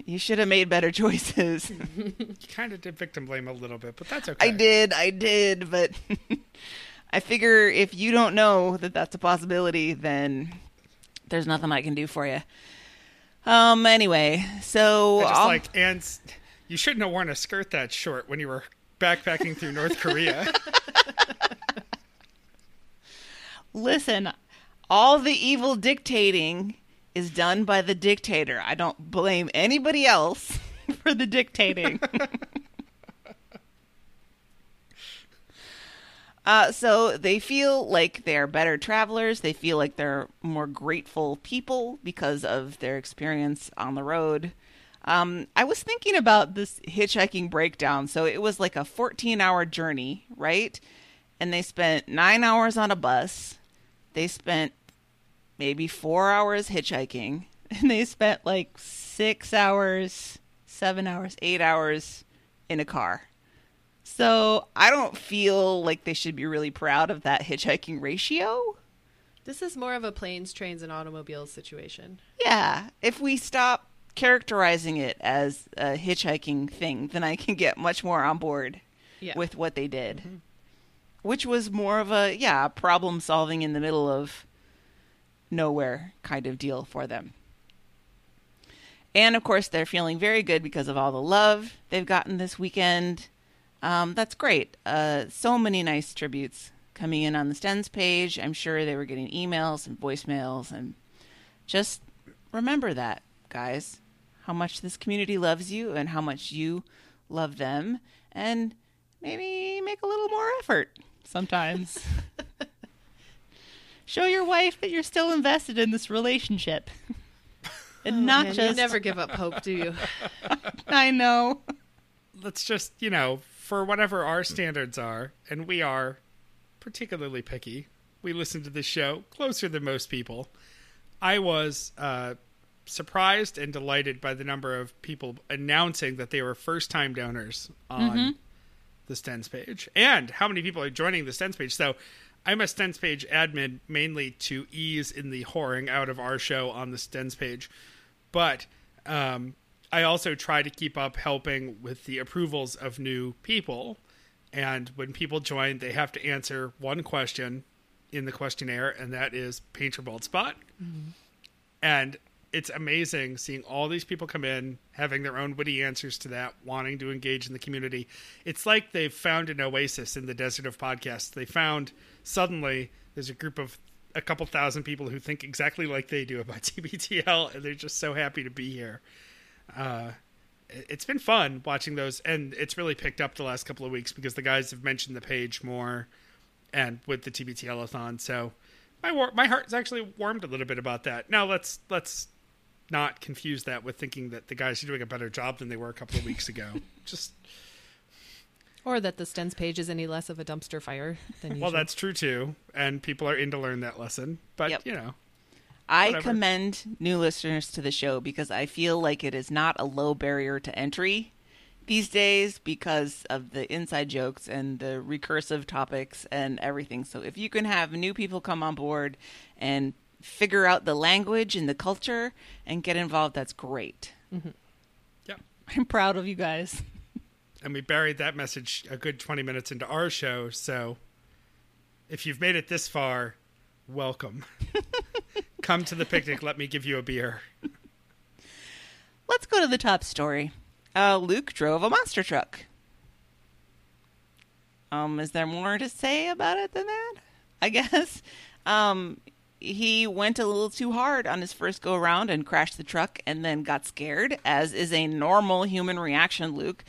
You should have made better choices. You kind of did victim blame a little bit, but that's okay. I did. I did. But I figure if you don't know that that's a possibility, then... There's nothing I can do for you. Um. Anyway, so just like, and you shouldn't have worn a skirt that short when you were backpacking through North Korea. Listen, all the evil dictating is done by the dictator. I don't blame anybody else for the dictating. Uh, so they feel like they're better travelers. They feel like they're more grateful people because of their experience on the road. Um, I was thinking about this hitchhiking breakdown. So it was like a fourteen-hour journey, right? And they spent nine hours on a bus. They spent maybe four hours hitchhiking. And they spent like six hours, seven hours, eight hours in a car. So I don't feel like they should be really proud of that hitchhiking ratio. This is more of a planes, trains, and automobiles situation. Yeah. If we stop characterizing it as a hitchhiking thing, then I can get much more on board yeah. with what they did. Mm-hmm. Which was more of a, yeah, problem solving in the middle of nowhere kind of deal for them. And, of course, they're feeling very good because of all the love they've gotten this weekend. Um, that's great. Uh, so many nice tributes coming in on the Stens page. I'm sure they were getting emails and voicemails. And just remember that, guys, how much this community loves you and how much you love them. And maybe make a little more effort sometimes. Show your wife that you're still invested in this relationship. and oh, not man, just... You never give up hope, do you? I know. Let's just, you know... For whatever our standards are, and we are particularly picky, we listen to this show closer than most people. I was uh, surprised and delighted by the number of people announcing that they were first-time donors on mm-hmm. the Stens page, and how many people are joining the Stens page. So I'm a Stens page admin mainly to ease in the whoring out of our show on the Stens page, but... um I also try to keep up helping with the approvals of new people. And when people join, they have to answer one question in the questionnaire, and that is paint your bald spot. Mm-hmm. And it's amazing seeing all these people come in, having their own witty answers to that, wanting to engage in the community. It's like they've found an oasis in the desert of podcasts. They found suddenly there's a group of a couple thousand people who think exactly like they do about T B T L, and they're just so happy to be here. Uh, it's been fun watching those, and it's really picked up the last couple of weeks because the guys have mentioned the page more, and with the T B T L-a-thon. So my war- my heart's actually warmed a little bit about that. Now let's let's not confuse that with thinking that the guys are doing a better job than they were a couple of weeks ago. Just or that the Stens page is any less of a dumpster fire than usual. Well, that's true too, and people are in to learn that lesson. But yep. you know. I Whatever. commend new listeners to the show because I feel like it is not a low barrier to entry these days because of the inside jokes and the recursive topics and everything. So if you can have new people come on board and figure out the language and the culture and get involved, that's great. Mm-hmm. Yeah. I'm proud of you guys. And we buried that message a good twenty minutes into our show. So if you've made it this far, welcome. Come to the picnic. Let me give you a beer. Let's go to the top story. Uh, Luke drove a monster truck. Um, is there more to say about it than that? I guess. Um, he went a little too hard on his first go around and crashed the truck and then got scared, as is a normal human reaction, Luke.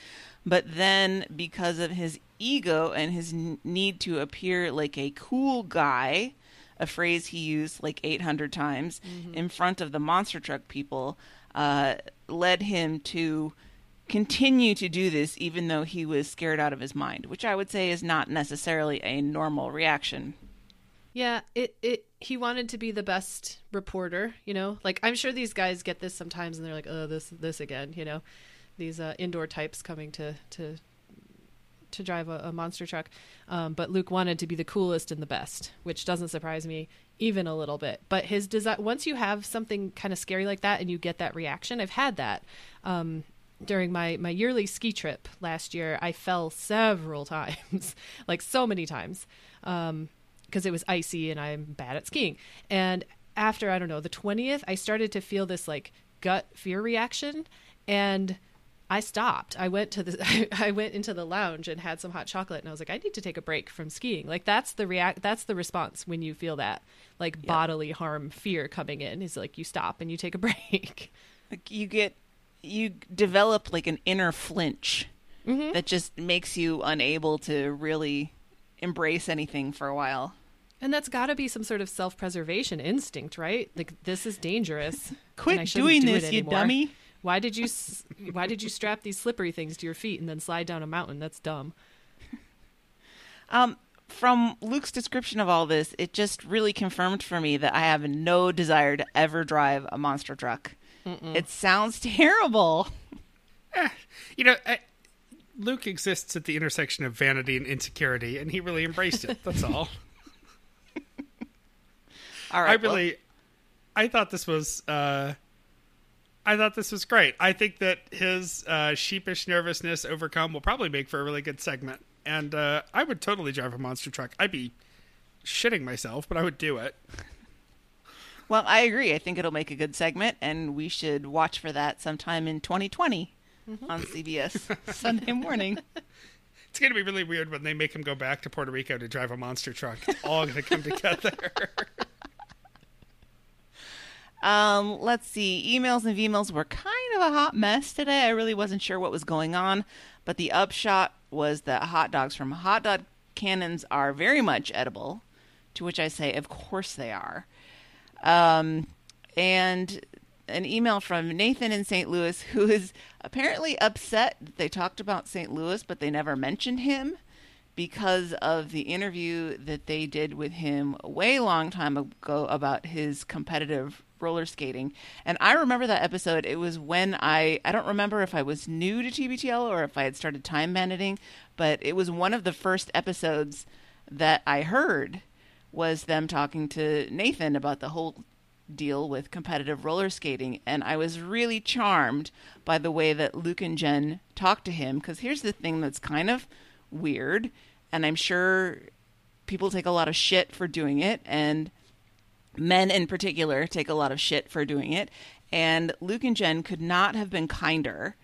But then, because of his ego and his n- need to appear like a cool guy, a phrase he used like eight hundred times mm-hmm. in front of the monster truck people, uh, led him to continue to do this even though he was scared out of his mind, which I would say is not necessarily a normal reaction. Yeah, it, it he wanted to be the best reporter, you know? Like, I'm sure these guys get this sometimes and they're like, oh, this this again, you know? These uh, indoor types coming to to, to drive a, a monster truck. Um, but Luke wanted to be the coolest and the best, which doesn't surprise me even a little bit. But his desi- once you have something kind of scary like that and you get that reaction, I've had that. Um, during my, my yearly ski trip last year, I fell several times, like so many times. Um because it was icy and I'm bad at skiing. And after, I don't know, the twentieth, I started to feel this like gut fear reaction and I stopped. I went to the, I went into the lounge and had some hot chocolate and I was like, I need to take a break from skiing. Like that's the react, that's the response when you feel that like yep. bodily harm fear coming in is like you stop and you take a break. Like you get, you develop like an inner flinch mm-hmm. that just makes you unable to really embrace anything for a while. And that's got to be some sort of self-preservation instinct, right? Like, this is dangerous. Quit doing do this, you dummy. Why did you Why did you strap these slippery things to your feet and then slide down a mountain? That's dumb. Um, from Luke's description of all this, it just really confirmed for me that I have no desire to ever drive a monster truck. Mm-mm. It sounds terrible. You know, I... Luke exists at the intersection of vanity and insecurity, and he really embraced it. That's all. All right. I really, well. I thought this was, uh, I thought this was great. I think that his uh, sheepish nervousness overcome will probably make for a really good segment. And uh, I would totally drive a monster truck. I'd be shitting myself, but I would do it. Well, I agree. I think it'll make a good segment, and we should watch for that sometime in twenty twenty. Mm-hmm. On C B S Sunday morning. It's going to be really weird when they make him go back to Puerto Rico to drive a monster truck. It's all going to come together. um, let's see. Emails and V-mails were kind of a hot mess today. I really wasn't sure what was going on, but the upshot was that hot dogs from hot dog cannons are very much edible, to which I say, of course they are. Um, and... an email from Nathan in Saint Louis, who is apparently upset that they talked about Saint Louis, but they never mentioned him because of the interview that they did with him a way long time ago about his competitive roller skating. And I remember that episode. It was when I, I don't remember if I was new to T B T L or if I had started time banditing, but it was one of the first episodes that I heard was them talking to Nathan about the whole deal with competitive roller skating, and I was really charmed by the way that Luke and Jen talked to him, because here's the thing that's kind of weird, and I'm sure people take a lot of shit for doing it, and men in particular take a lot of shit for doing it, and Luke and Jen could not have been kinder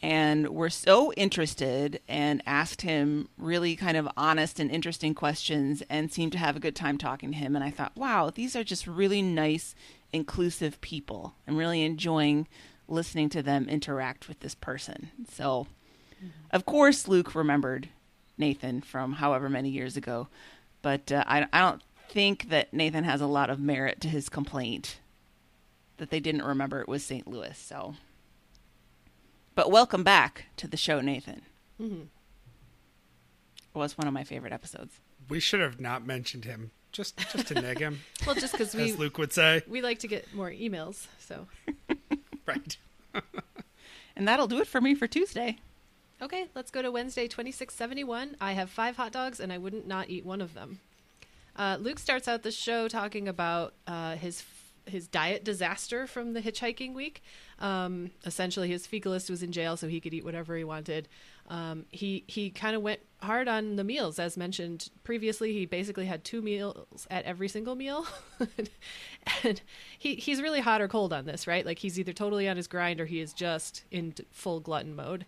and were so interested and asked him really kind of honest and interesting questions and seemed to have a good time talking to him. And I thought, wow, these are just really nice, inclusive people. I'm really enjoying listening to them interact with this person. So, mm-hmm. of course, Luke remembered Nathan from however many years ago. But uh, I, I don't think that Nathan has a lot of merit to his complaint that they didn't remember it was Saint Louis, so... But welcome back to the show, Nathan. Mm-hmm. It was one of my favorite episodes. We should have not mentioned him, just just to neg him. Well, just because we, as Luke would say, we like to get more emails. So, right. And that'll do it for me for Tuesday. Okay, let's go to Wednesday, twenty-six seventy-one. I have five hot dogs, and I wouldn't not eat one of them. Uh, Luke starts out the show talking about uh, his. his diet disaster from the hitchhiking week. Um, essentially his fecalist was in jail so he could eat whatever he wanted. Um, he he kind of went hard on the meals, as mentioned previously. He basically had two meals at every single meal. And he, he's really hot or cold on this, right? Like, he's either totally on his grind or he is just in full glutton mode.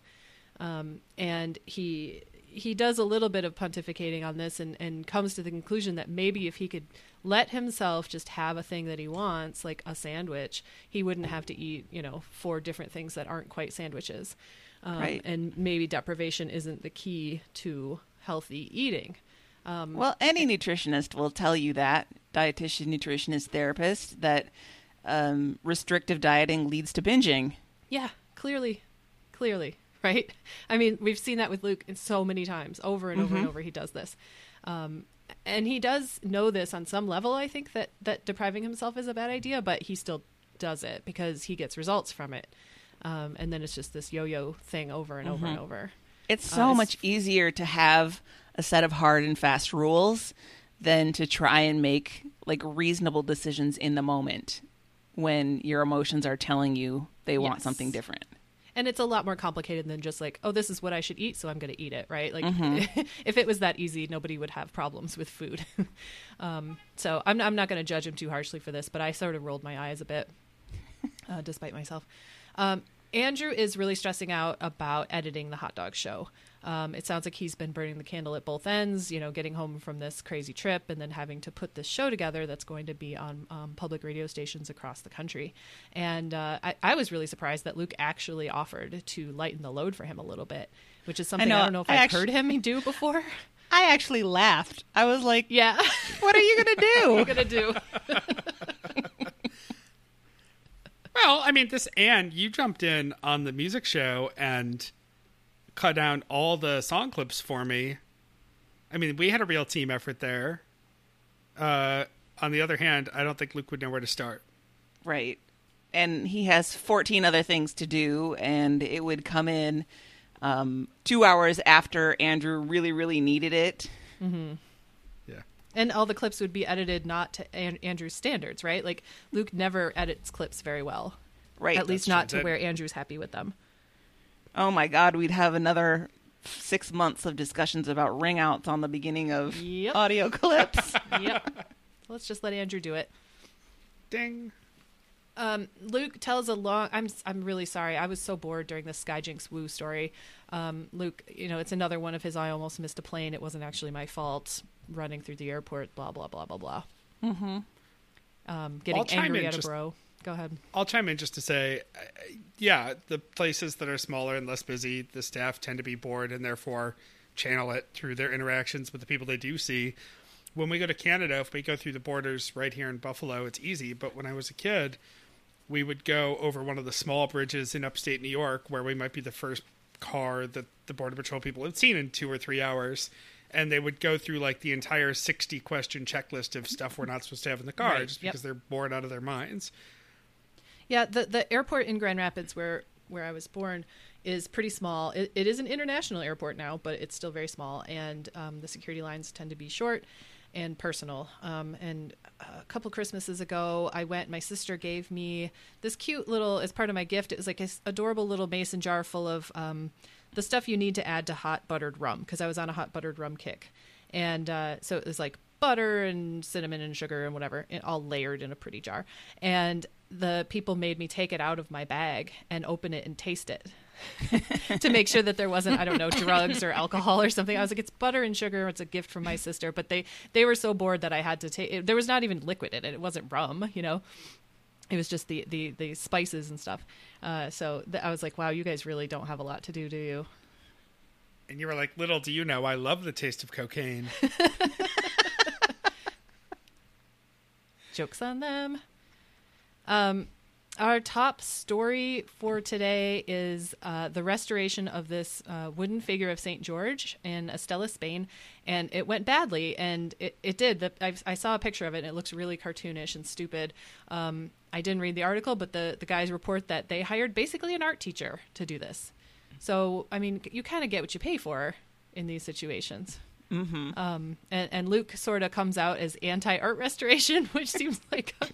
Um, and he he does a little bit of pontificating on this and, and comes to the conclusion that maybe if he could let himself just have a thing that he wants, like a sandwich, he wouldn't have to eat, you know, four different things that aren't quite sandwiches. Um, right. And maybe deprivation isn't the key to healthy eating. Um, well, any nutritionist will tell you that, dietitian, nutritionist, therapist, that um, restrictive dieting leads to binging. Yeah, clearly, clearly, right? I mean, we've seen that with Luke so many times, over and over mm-hmm. and over he does this. Um, and he does know this on some level, I think, that, that depriving himself is a bad idea, but he still does it because he gets results from it. Um, and then it's just this yo-yo thing over and over mm-hmm. and over. It's so uh, it's... much easier to have a set of hard and fast rules than to try and make like reasonable decisions in the moment when your emotions are telling you they yes. want something different. And it's a lot more complicated than just like, oh, this is what I should eat, so I'm going to eat it, right? Like, mm-hmm. if it was that easy, nobody would have problems with food. um, so I'm, I'm not going to judge him too harshly for this, but I sort of rolled my eyes a bit, uh, despite myself. Um, Andrew is really stressing out about editing the hot dog show. Um, it sounds like he's been burning the candle at both ends, you know, getting home from this crazy trip and then having to put this show together that's going to be on um, public radio stations across the country. And uh, I, I was really surprised that Luke actually offered to lighten the load for him a little bit, which is something I, know, I don't know if I I've actually, heard him do before. I actually laughed. I was like, yeah, what are you going to do? What are you going to do? Well, I mean, this, and you jumped in on the music show and cut down all the song clips for me. I mean, we had a real team effort there. Uh, on the other hand, I don't think Luke would know where to start. Right. And he has fourteen other things to do, and it would come in um, two hours after Andrew really, really needed it. Mm-hmm. And all the clips would be edited not to An- Andrew's standards, right? Like, Luke never edits clips very well. Right. At least not to that... where Andrew's happy with them. Oh, my God. We'd have another six months of discussions about ring outs on the beginning of yep. audio clips. Yep. Let's just let Andrew do it. Ding. Um, Luke tells a long, I'm, I'm really sorry. I was so bored during the Skyjinx Woo story. Um, Luke, you know, it's another one of his, I almost missed a plane. It wasn't actually my fault. Running through the airport, blah, blah, blah, blah, blah. Mm-hmm. Um, getting angry at just, a bro. Go ahead. I'll chime in just to say, yeah, the places that are smaller and less busy, the staff tend to be bored and therefore channel it through their interactions with the people they do see. When we go to Canada, if we go through the borders right here in Buffalo, it's easy. But when I was a kid, we would go over one of the small bridges in upstate New York where we might be the first car that the Border Patrol people had seen in two or three hours. And they would go through like the entire sixty question checklist of stuff we're not supposed to have in the car right. just because yep. they're bored out of their minds. Yeah, the the airport in Grand Rapids where, where I was born is pretty small. It, it is an international airport now, but it's still very small. And um, the security lines tend to be short and personal. Um, and a couple Christmases ago, I went, my sister gave me this cute little, as part of my gift, it was like an adorable little mason jar full of... Um, the stuff you need to add to hot buttered rum, because I was on a hot buttered rum kick. And uh, so it was like butter and cinnamon and sugar and whatever, all layered in a pretty jar. And the people made me take it out of my bag and open it and taste it to make sure that there wasn't, I don't know, drugs or alcohol or something. I was like, it's butter and sugar. It's a gift from my sister. But they, they were so bored that I had to take, there was not even liquid in it. It wasn't rum, you know. It was just the, the, the spices and stuff. Uh, so th- I was like, wow, you guys really don't have a lot to do, do you? And you were like, little do you know, I love the taste of cocaine. Jokes on them. Um, our top story for today is uh, the restoration of this uh, wooden figure of Saint George in Estella, Spain. And it went badly. And it, it did. The, I, I saw a picture of it, and it looks really cartoonish and stupid. Um I didn't read the article, but the, the guys report that they hired basically an art teacher to do this. So, I mean, you kind of get what you pay for in these situations. Mm-hmm. Um, and, and Luke sort of comes out as anti-art restoration, which seems like a,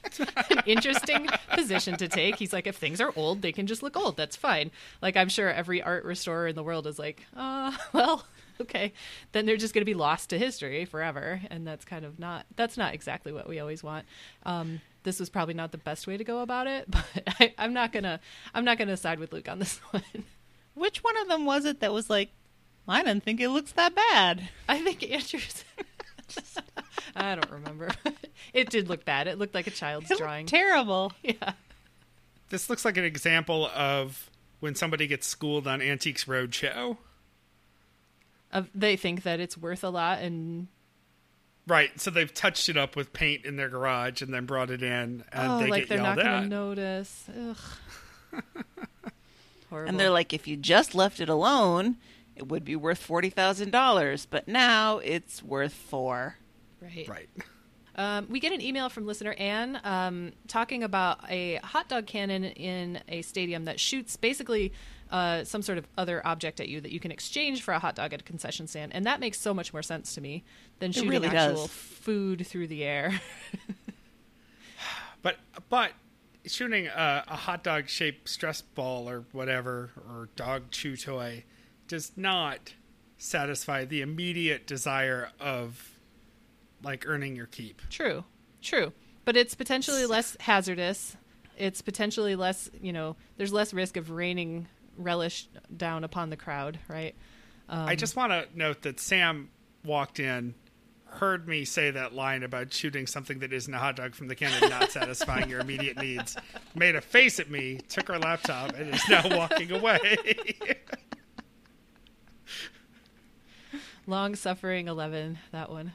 an interesting position to take. He's like, if things are old, they can just look old. That's fine. Like, I'm sure every art restorer in the world is like, uh, well, okay, then they're just going to be lost to history forever. And that's kind of not, that's not exactly what we always want. Um, this was probably not the best way to go about it, but I, I'm not going to, I'm not going to side with Luke on this one. Which one of them was it that was like, I didn't think it looks that bad. I think Andrew's... I don't remember. It did look bad. It looked like a child's it drawing. Terrible. Yeah. This looks like an example of when somebody gets schooled on Antiques Roadshow. Uh, they think that it's worth a lot and... Right. So they've touched it up with paint in their garage and then brought it in and oh, they like get yelled at. Oh, like they're not going to notice. Ugh. Horrible. And they're like, if you just left it alone... it would be worth forty thousand dollars, but now it's worth four. Right. Right. Um, we get an email from listener Ann um, talking about a hot dog cannon in a stadium that shoots basically uh, some sort of other object at you that you can exchange for a hot dog at a concession stand. And that makes so much more sense to me than shooting really actual does. food through the air. but but shooting a, a hot dog shaped stress ball or whatever, or dog chew toy, does not satisfy the immediate desire of like earning your keep. True, true. But it's potentially less hazardous. It's potentially less, you know, there's less risk of raining relish down upon the crowd, right? Um, I just want to note that Sam walked in, heard me say that line about shooting something that isn't a hot dog from the cannon, not satisfying your immediate needs, made a face at me, took her laptop, and is now walking away. Long-suffering eleven, that one.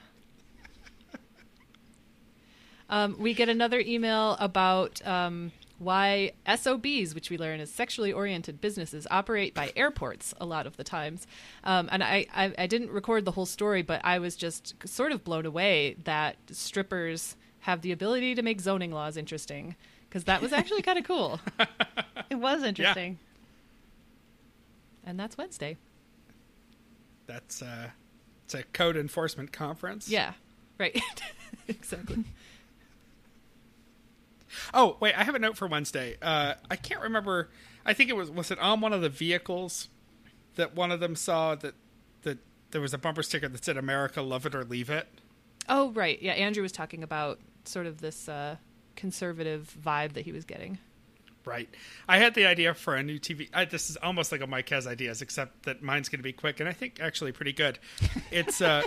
Um, we get another email about um, why S O Bs, which we learn is sexually oriented businesses, operate by airports a lot of the times. Um, and I, I, I didn't record the whole story, but I was just sort of blown away that strippers have the ability to make zoning laws interesting, because that was actually kind of cool. It was interesting. Yeah. And that's Wednesday. That's uh, it's a code enforcement conference. Yeah, right. Exactly. Oh, wait, I have a note for Wednesday. Uh, I can't remember. I think it was, was it on one of the vehicles that one of them saw that, that there was a bumper sticker that said, America, love it or leave it? Oh, right. Yeah, Andrew was talking about sort of this uh, conservative vibe that he was getting. Right. I had the idea for a new T V. I, this is almost like a Mike has ideas, except that mine's going to be quick and I think actually pretty good. It's a,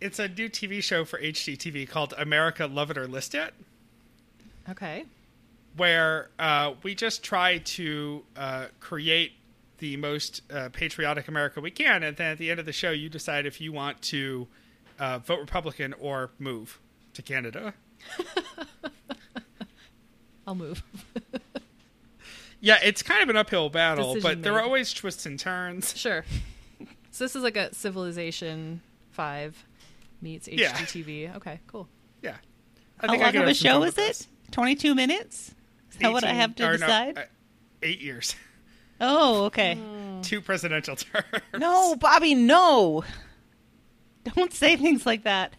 it's a new T V show for H G T V called America, Love It or List It. Okay. Where uh, we just try to uh, create the most uh, patriotic America we can. And then at the end of the show, you decide if you want to uh, vote Republican or move to Canada. I'll move. Yeah, it's kind of an uphill battle, decision but made. There are always twists and turns. Sure. So this is like a Civilization five meets H G T V. Yeah. Okay, cool. Yeah. I think How I long of a show is it? twenty-two minutes? Is that eighteen, what I have to decide? No, uh, eight years. Oh, okay. Mm. Two presidential terms. No, Bobby, no. Don't say things like that.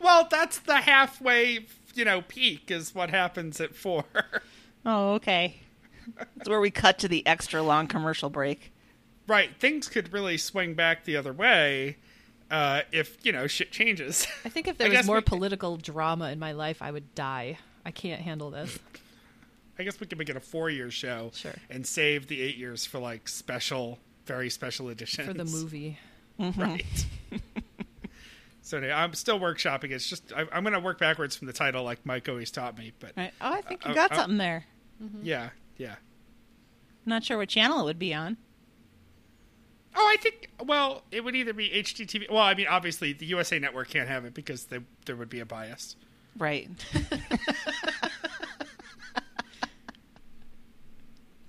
Well, that's the halfway, you know, peak is what happens at four. Oh, okay. That's where we cut to the extra long commercial break. Right. Things could really swing back the other way uh, if, you know, shit changes. I think if there was more we... political drama in my life, I would die. I can't handle this. I guess we could make it a four-year show. Sure. And save the eight years for, like, special, very special editions. For the movie. Mm-hmm. Right. So anyway, I'm still workshopping. It's just I, I'm going to work backwards from the title, like Mike always taught me. But right. oh, I think you uh, got uh, something there. Mm-hmm. Yeah, yeah. Not sure what channel it would be on. Oh, I think well, it would either be H G T V. Well, I mean, obviously the U S A Network can't have it because they, there would be a bias. Right.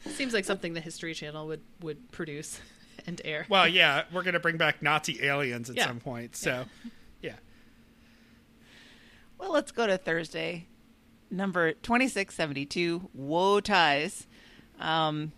Seems like something the History Channel would, would produce and air. Well, yeah, we're going to bring back Nazi aliens at yeah. some point, so. Yeah. Yeah. Well, let's go to Thursday, number twenty-six seventy-two, Woe Ties. Um,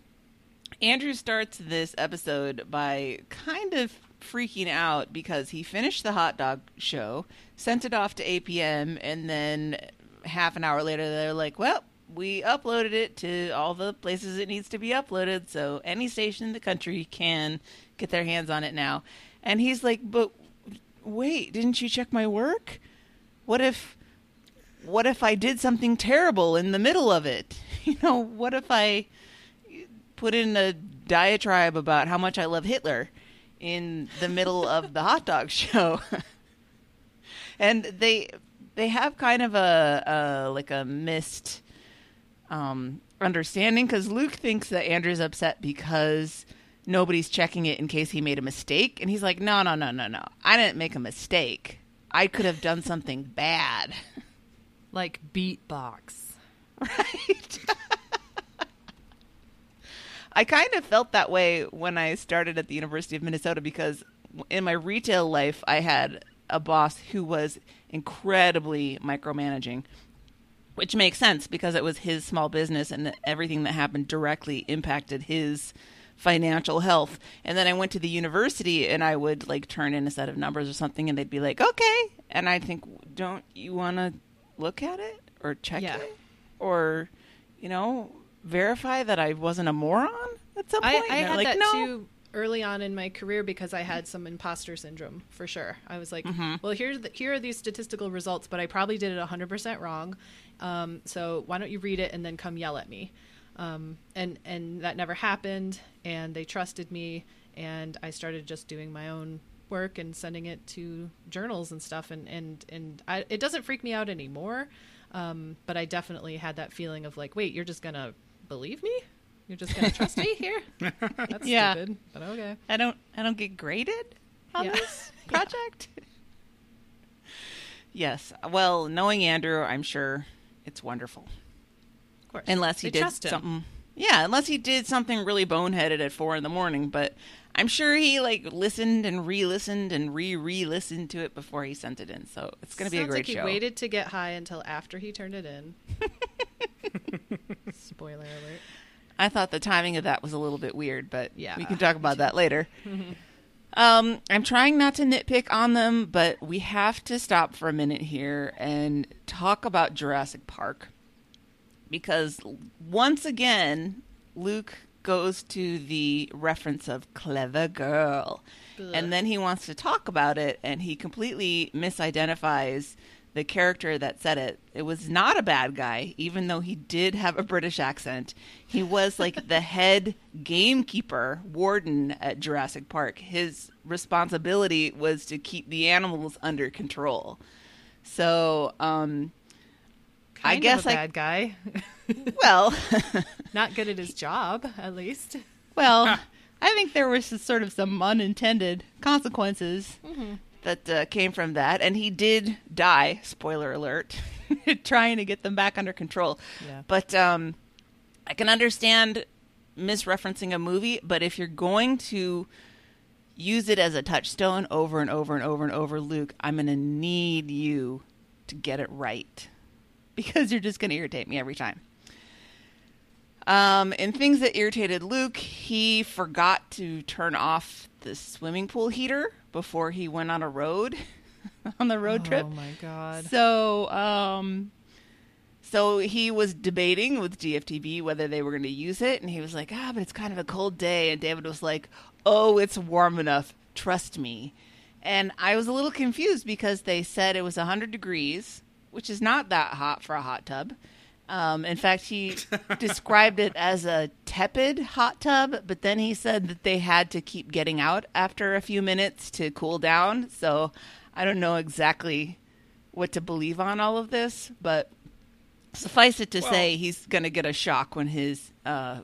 Andrew starts this episode by kind of freaking out because he finished the hot dog show, sent it off to A P M, and then half an hour later they're like, well, we uploaded it to all the places it needs to be uploaded, so any station in the country can get their hands on it now. And he's like, but wait, didn't you check my work? What if, what if I did something terrible in the middle of it? You know, what if I put in a diatribe about how much I love Hitler in the middle of the hot dog show? And they they have kind of a, a like a missed um, understanding, because Luke thinks that Andrew's upset because nobody's checking it in case he made a mistake. And he's like, no, no, no, no, no. I didn't make a mistake. I could have done something bad. Like beatbox. Right. I kind of felt that way when I started at the University of Minnesota, because in my retail life, I had a boss who was incredibly micromanaging, which makes sense because it was his small business and everything that happened directly impacted his financial health. And then I went to the university and I would like turn in a set of numbers or something and they'd be like, okay. And I'd think, don't you want to look at it or check yeah. it or, you know, verify that I wasn't a moron at some point? I, I had like, that no. too early on in my career, because I had some imposter syndrome for sure. I was like, mm-hmm. well, here's the, here are these statistical results, but I probably did it one hundred percent wrong. Um, so why don't you read it and then come yell at me? Um, and, and that never happened. And they trusted me. And I started just doing my own work and sending it to journals and stuff. And, and, and I, it doesn't freak me out anymore. Um, but I definitely had that feeling of like, wait, you're just going to believe me? You're just gonna trust me here? That's yeah. stupid, but okay. I don't I don't get graded on yeah. this project. Yeah. Yes. Well, knowing Andrew, I'm sure it's wonderful. Of course. Unless he they did something Yeah, unless he did something really boneheaded at four in the morning, but I'm sure he like listened and re-listened and re-re-listened to it before he sent it in. So it's gonna Sounds be a great like he show. He waited to get high until after he turned it in. Spoiler alert. I thought the timing of that was a little bit weird, but yeah, we can talk about that later. um, I'm trying not to nitpick on them, but we have to stop for a minute here and talk about Jurassic Park. Because once again, Luke goes to the reference of clever girl. Ugh. And then he wants to talk about it, and he completely misidentifies the character that said it. It was not a bad guy, even though he did have a British accent. He was like the head gamekeeper, warden at Jurassic Park. His responsibility was to keep the animals under control. So, um, kind I guess of a I, bad guy. Well, not good at his job, at least. Well, huh. I think there was sort of some unintended consequences. Mm-hmm. That uh, came from that, and he did die, spoiler alert, trying to get them back under control. Yeah. But um, I can understand misreferencing a movie, but if you're going to use it as a touchstone over and over and over and over, Luke, I'm going to need you to get it right, because you're just going to irritate me every time. Um, and things that irritated Luke, he forgot to turn off the swimming pool heater before he went on a road, on the road oh, trip. Oh, my God. So, um, so he was debating with D F T B whether they were going to use it. And he was like, ah, but it's kind of a cold day. And David was like, oh, it's warm enough. Trust me. And I was a little confused because they said it was one hundred degrees, which is not that hot for a hot tub. Um, in fact, he described it as a tepid hot tub, but then he said that they had to keep getting out after a few minutes to cool down. So I don't know exactly what to believe on all of this, but suffice it to well, say he's going to get a shock when his uh,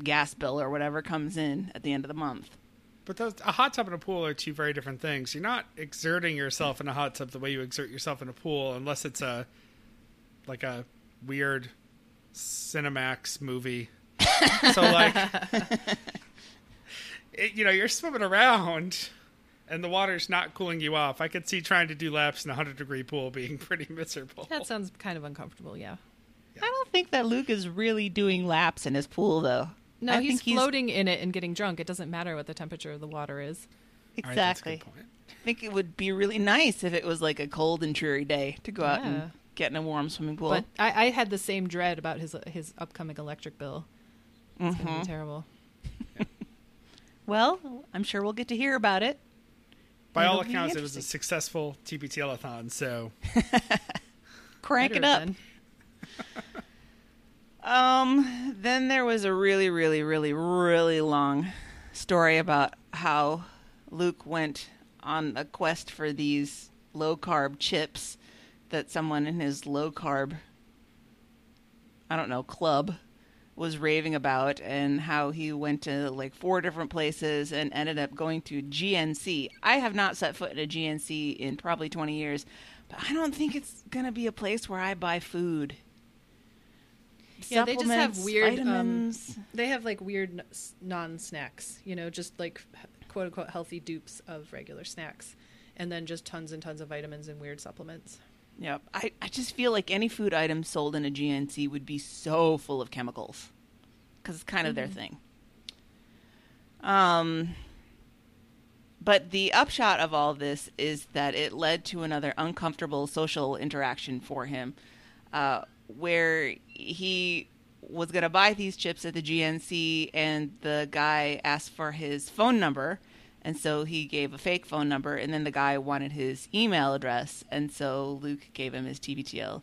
gas bill or whatever comes in at the end of the month. But those, a hot tub and a pool are two very different things. You're not exerting yourself in a hot tub the way you exert yourself in a pool, unless it's a like a... weird Cinemax movie. So like it, you know, you're swimming around and the water's not cooling you off. I could see trying to do laps in a one hundred degree pool being pretty miserable. That sounds kind of uncomfortable. Yeah. yeah I don't think that Luke is really doing laps in his pool though. No, I he's think floating he's... in it and getting drunk. It doesn't matter what the temperature of the water is. Exactly. Right, that's a good point. I think it would be really nice if it was like a cold and dreary day to go yeah. out and get in a warm swimming pool. But I, I had the same dread about his his upcoming electric bill. It's mm-hmm. going to be terrible. Yeah. Well, I'm sure we'll get to hear about it. By It'll all accounts, it was a successful T B T L-a-thon, so... Crank Better it up. Then. Um, then there was a really, really, really, really long story about how Luke went on a quest for these low-carb chips that someone in his low-carb, I don't know, club was raving about, and how he went to like four different places and ended up going to G N C. I have not set foot in a G N C in probably twenty years, but I don't think it's going to be a place where I buy food. Yeah, they just have weird vitamins. Um, they have like weird non-snacks, you know, just like quote unquote healthy dupes of regular snacks, and then just tons and tons of vitamins and weird supplements. Yep. I, I just feel like any food item sold in a G N C would be so full of chemicals because it's kind of mm-hmm. their thing. Um, but the upshot of all this is that it led to another uncomfortable social interaction for him, uh, where he was going to buy these chips at the G N C, and the guy asked for his phone number. And so he gave a fake phone number, and then the guy wanted his email address. And so Luke gave him his T B T L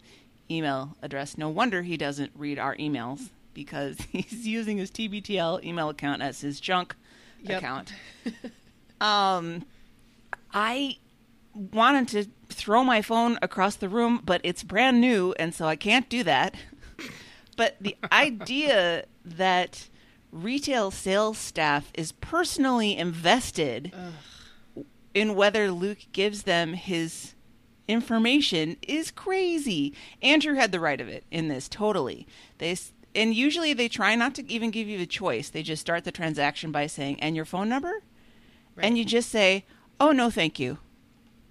email address. No wonder he doesn't read our emails, because he's using his T B T L email account as his junk yep. account. um, I wanted to throw my phone across the room, but it's brand new, and so I can't do that. But the idea that retail sales staff is personally invested Ugh. in whether Luke gives them his information is crazy. Andrew had the right of it in this, totally. They and usually they try not to even give you the choice. They just start the transaction by saying, "And your phone number?" Right. And you just say, "Oh, no, thank you."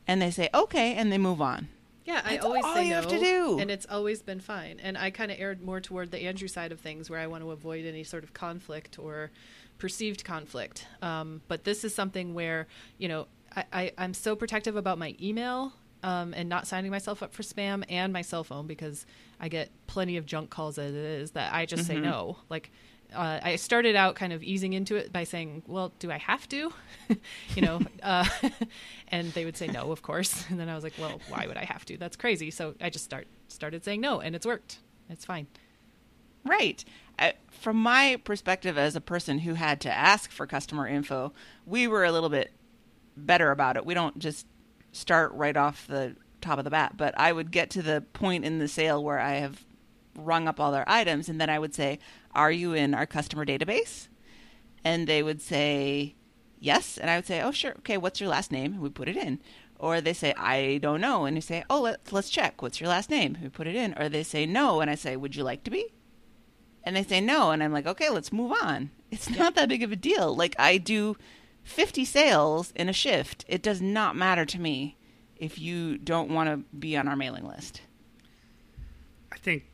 And they say, "Okay," and they move on. Yeah, I That's always all say you no, have to do. And it's always been fine. And I kind of erred more toward the Andrew side of things, where I want to avoid any sort of conflict or perceived conflict. Um, but this is something where, you know, I, I, I'm so protective about my email um, and not signing myself up for spam, and my cell phone, because I get plenty of junk calls as it is, that I just mm-hmm. say no. Like, Uh, I started out kind of easing into it by saying, well, do I have to? you know, uh, and they would say no, of course. And then I was like, well, why would I have to? That's crazy. So I just start started saying no, and it's worked. It's fine. Right. I, from my perspective as a person who had to ask for customer info, we were a little bit better about it. We don't just start right off the top of the bat, but I would get to the point in the sale where I have rung up all their items, and then I would say, "Are you in our customer database?" And they would say, "Yes." And I would say, "Oh, sure. Okay, what's your last name?" And we put it in. Or they say, "I don't know." And you say, "Oh, let's, let's check. What's your last name?" We put it in. Or they say no. And I say, "Would you like to be?" And they say no. And I'm like, okay, let's move on. It's yeah. not that big of a deal. Like, I do fifty sales in a shift. It does not matter to me if you don't want to be on our mailing list. I think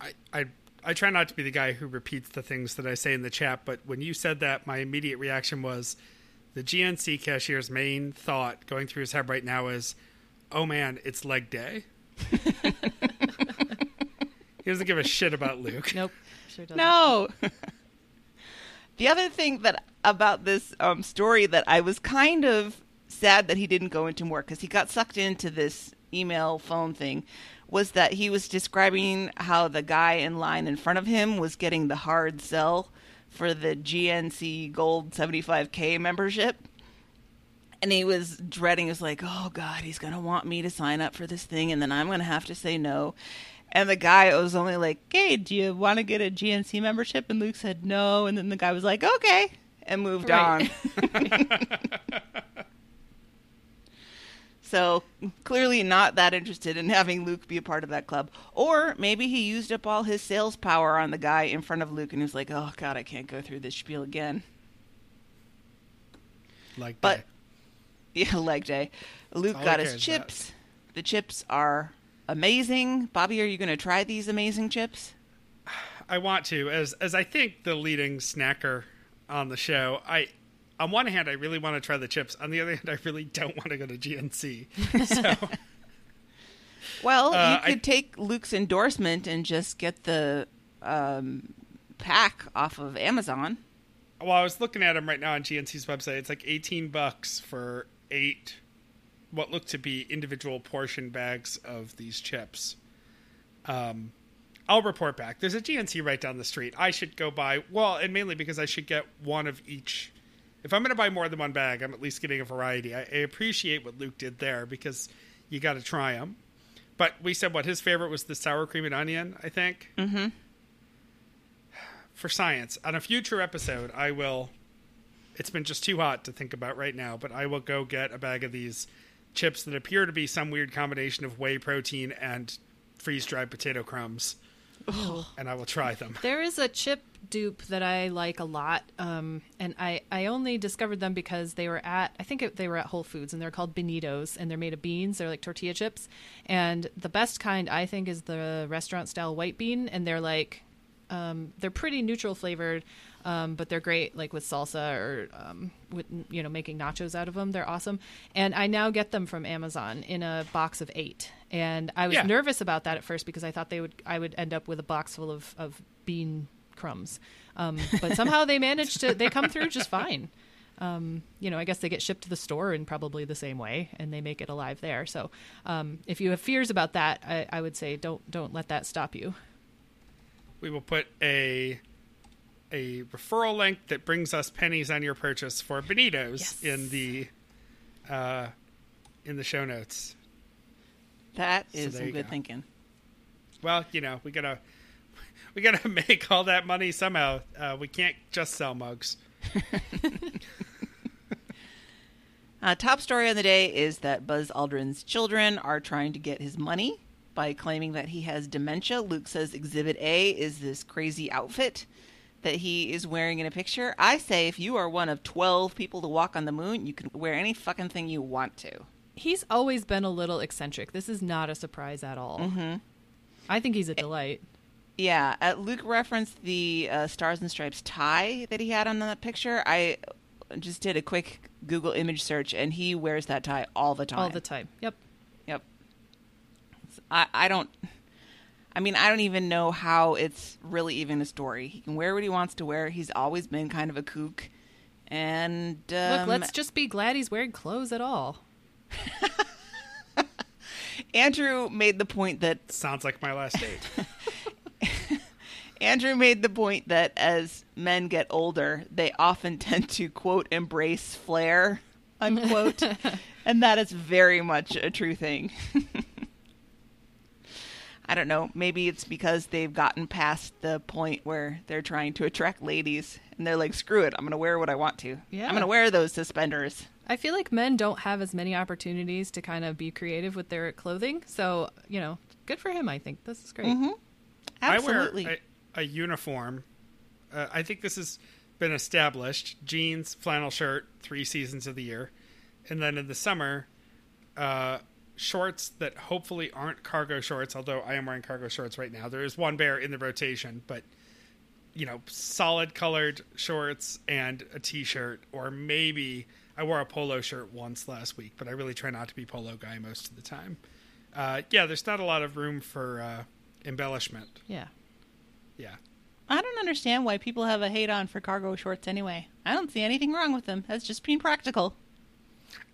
I... I... I try not to be the guy who repeats the things that I say in the chat, but when you said that, my immediate reaction was the G N C cashier's main thought going through his head right now is, oh man, it's leg day. He doesn't give a shit about Luke. Nope. Sure doesn't. No. The other thing that about this um, story that I was kind of sad that he didn't go into more, because he got sucked into this email phone thing, was that he was describing how the guy in line in front of him was getting the hard sell for the G N C Gold seventy-five K membership. And he was dreading, he was like, oh God, he's going to want me to sign up for this thing, and then I'm going to have to say no. And the guy was only like, hey, do you want to get a G N C membership? And Luke said no. And then the guy was like, okay, and moved right. on. So clearly not that interested in having Luke be a part of that club. Or maybe he used up all his sales power on the guy in front of Luke and was like, oh, God, I can't go through this spiel again. Like but, day. Yeah, like day. Luke got his chips. About. The chips are amazing. Bobby, are you going to try these amazing chips? I want to, as as I think the leading snacker on the show. I, on one hand, I really want to try the chips. On the other hand, I really don't want to go to G N C. So, well, uh, you could I, take Luke's endorsement and just get the um, pack off of Amazon. Well, I was looking at them right now on G N C's website. It's like eighteen bucks for eight, what look to be individual portion bags of these chips. Um, I'll report back. There's a G N C right down the street. I should go buy, well, and mainly because I should get one of each. If I'm going to buy more than one bag, I'm at least getting a variety. I, I appreciate what Luke did there because you got to try them. But we said what his favorite was, the sour cream and onion, I think. Mm-hmm. For science, on a future episode, I will, it's been just too hot to think about right now, but I will go get a bag of these chips that appear to be some weird combination of whey protein and freeze-dried potato crumbs. Ooh. And I will try them. There is a chip dupe that I like a lot, um, and I, I only discovered them because they were at, I think it, they were at Whole Foods, and they're called Benitos, and they're made of beans. They're like tortilla chips, and the best kind, I think, is the restaurant-style white bean, and they're like... Um, they're pretty neutral flavored, um, but they're great, like with salsa or um, with, you know, making nachos out of them. They're awesome. And I now get them from Amazon in a box of eight. And I was yeah. nervous about that at first because I thought they would I would end up with a box full of, of bean crumbs. Um, but somehow they managed to they come through just fine. Um, you know, I guess they get shipped to the store in probably the same way, and they make it alive there. So um, if you have fears about that, I, I would say don't don't let that stop you. We will put a a referral link that brings us pennies on your purchase for Benitos yes. in the uh, in the show notes. That is so some good go. thinking. Well, you know, we gotta we gotta make all that money somehow. Uh, we can't just sell mugs. uh, top story on the day is that Buzz Aldrin's children are trying to get his money by claiming that he has dementia. Luke says Exhibit A is this crazy outfit that he is wearing in a picture. I say if you are one of twelve people to walk on the moon, you can wear any fucking thing you want to. He's always been a little eccentric. This is not a surprise at all. Mm-hmm. I think he's a delight. Yeah. Uh, Luke referenced the uh, Stars and Stripes tie that he had on that picture. I just did a quick Google image search, and he wears that tie all the time. All the time. Yep. I, I don't, I mean, I don't even know how it's really even a story. He can wear what he wants to wear. He's always been kind of a kook. And um, look, let's just be glad he's wearing clothes at all. Andrew made the point that sounds like my last date. Andrew made the point that as men get older, they often tend to, quote, embrace flair, unquote. And that is very much a true thing. I don't know. Maybe it's because they've gotten past the point where they're trying to attract ladies and they're like, screw it. I'm going to wear what I want to. Yeah. I'm going to wear those suspenders. I feel like men don't have as many opportunities to kind of be creative with their clothing. So, you know, good for him. I think this is great. Mm-hmm. Absolutely. I wear a, a uniform. Uh, I think this has been established. Jeans, flannel shirt, three seasons of the year. And then in the summer, uh, shorts that hopefully aren't cargo shorts, although I am wearing cargo shorts right now. There is one pair in the rotation, but, you know, solid colored shorts and a t-shirt, or maybe I wore a polo shirt once last week, but I really try not to be polo guy most of the time. Uh, yeah, there's not a lot of room for uh, embellishment. Yeah. Yeah. I don't understand why people have a hate on for cargo shorts anyway. I don't see anything wrong with them. That's just being practical.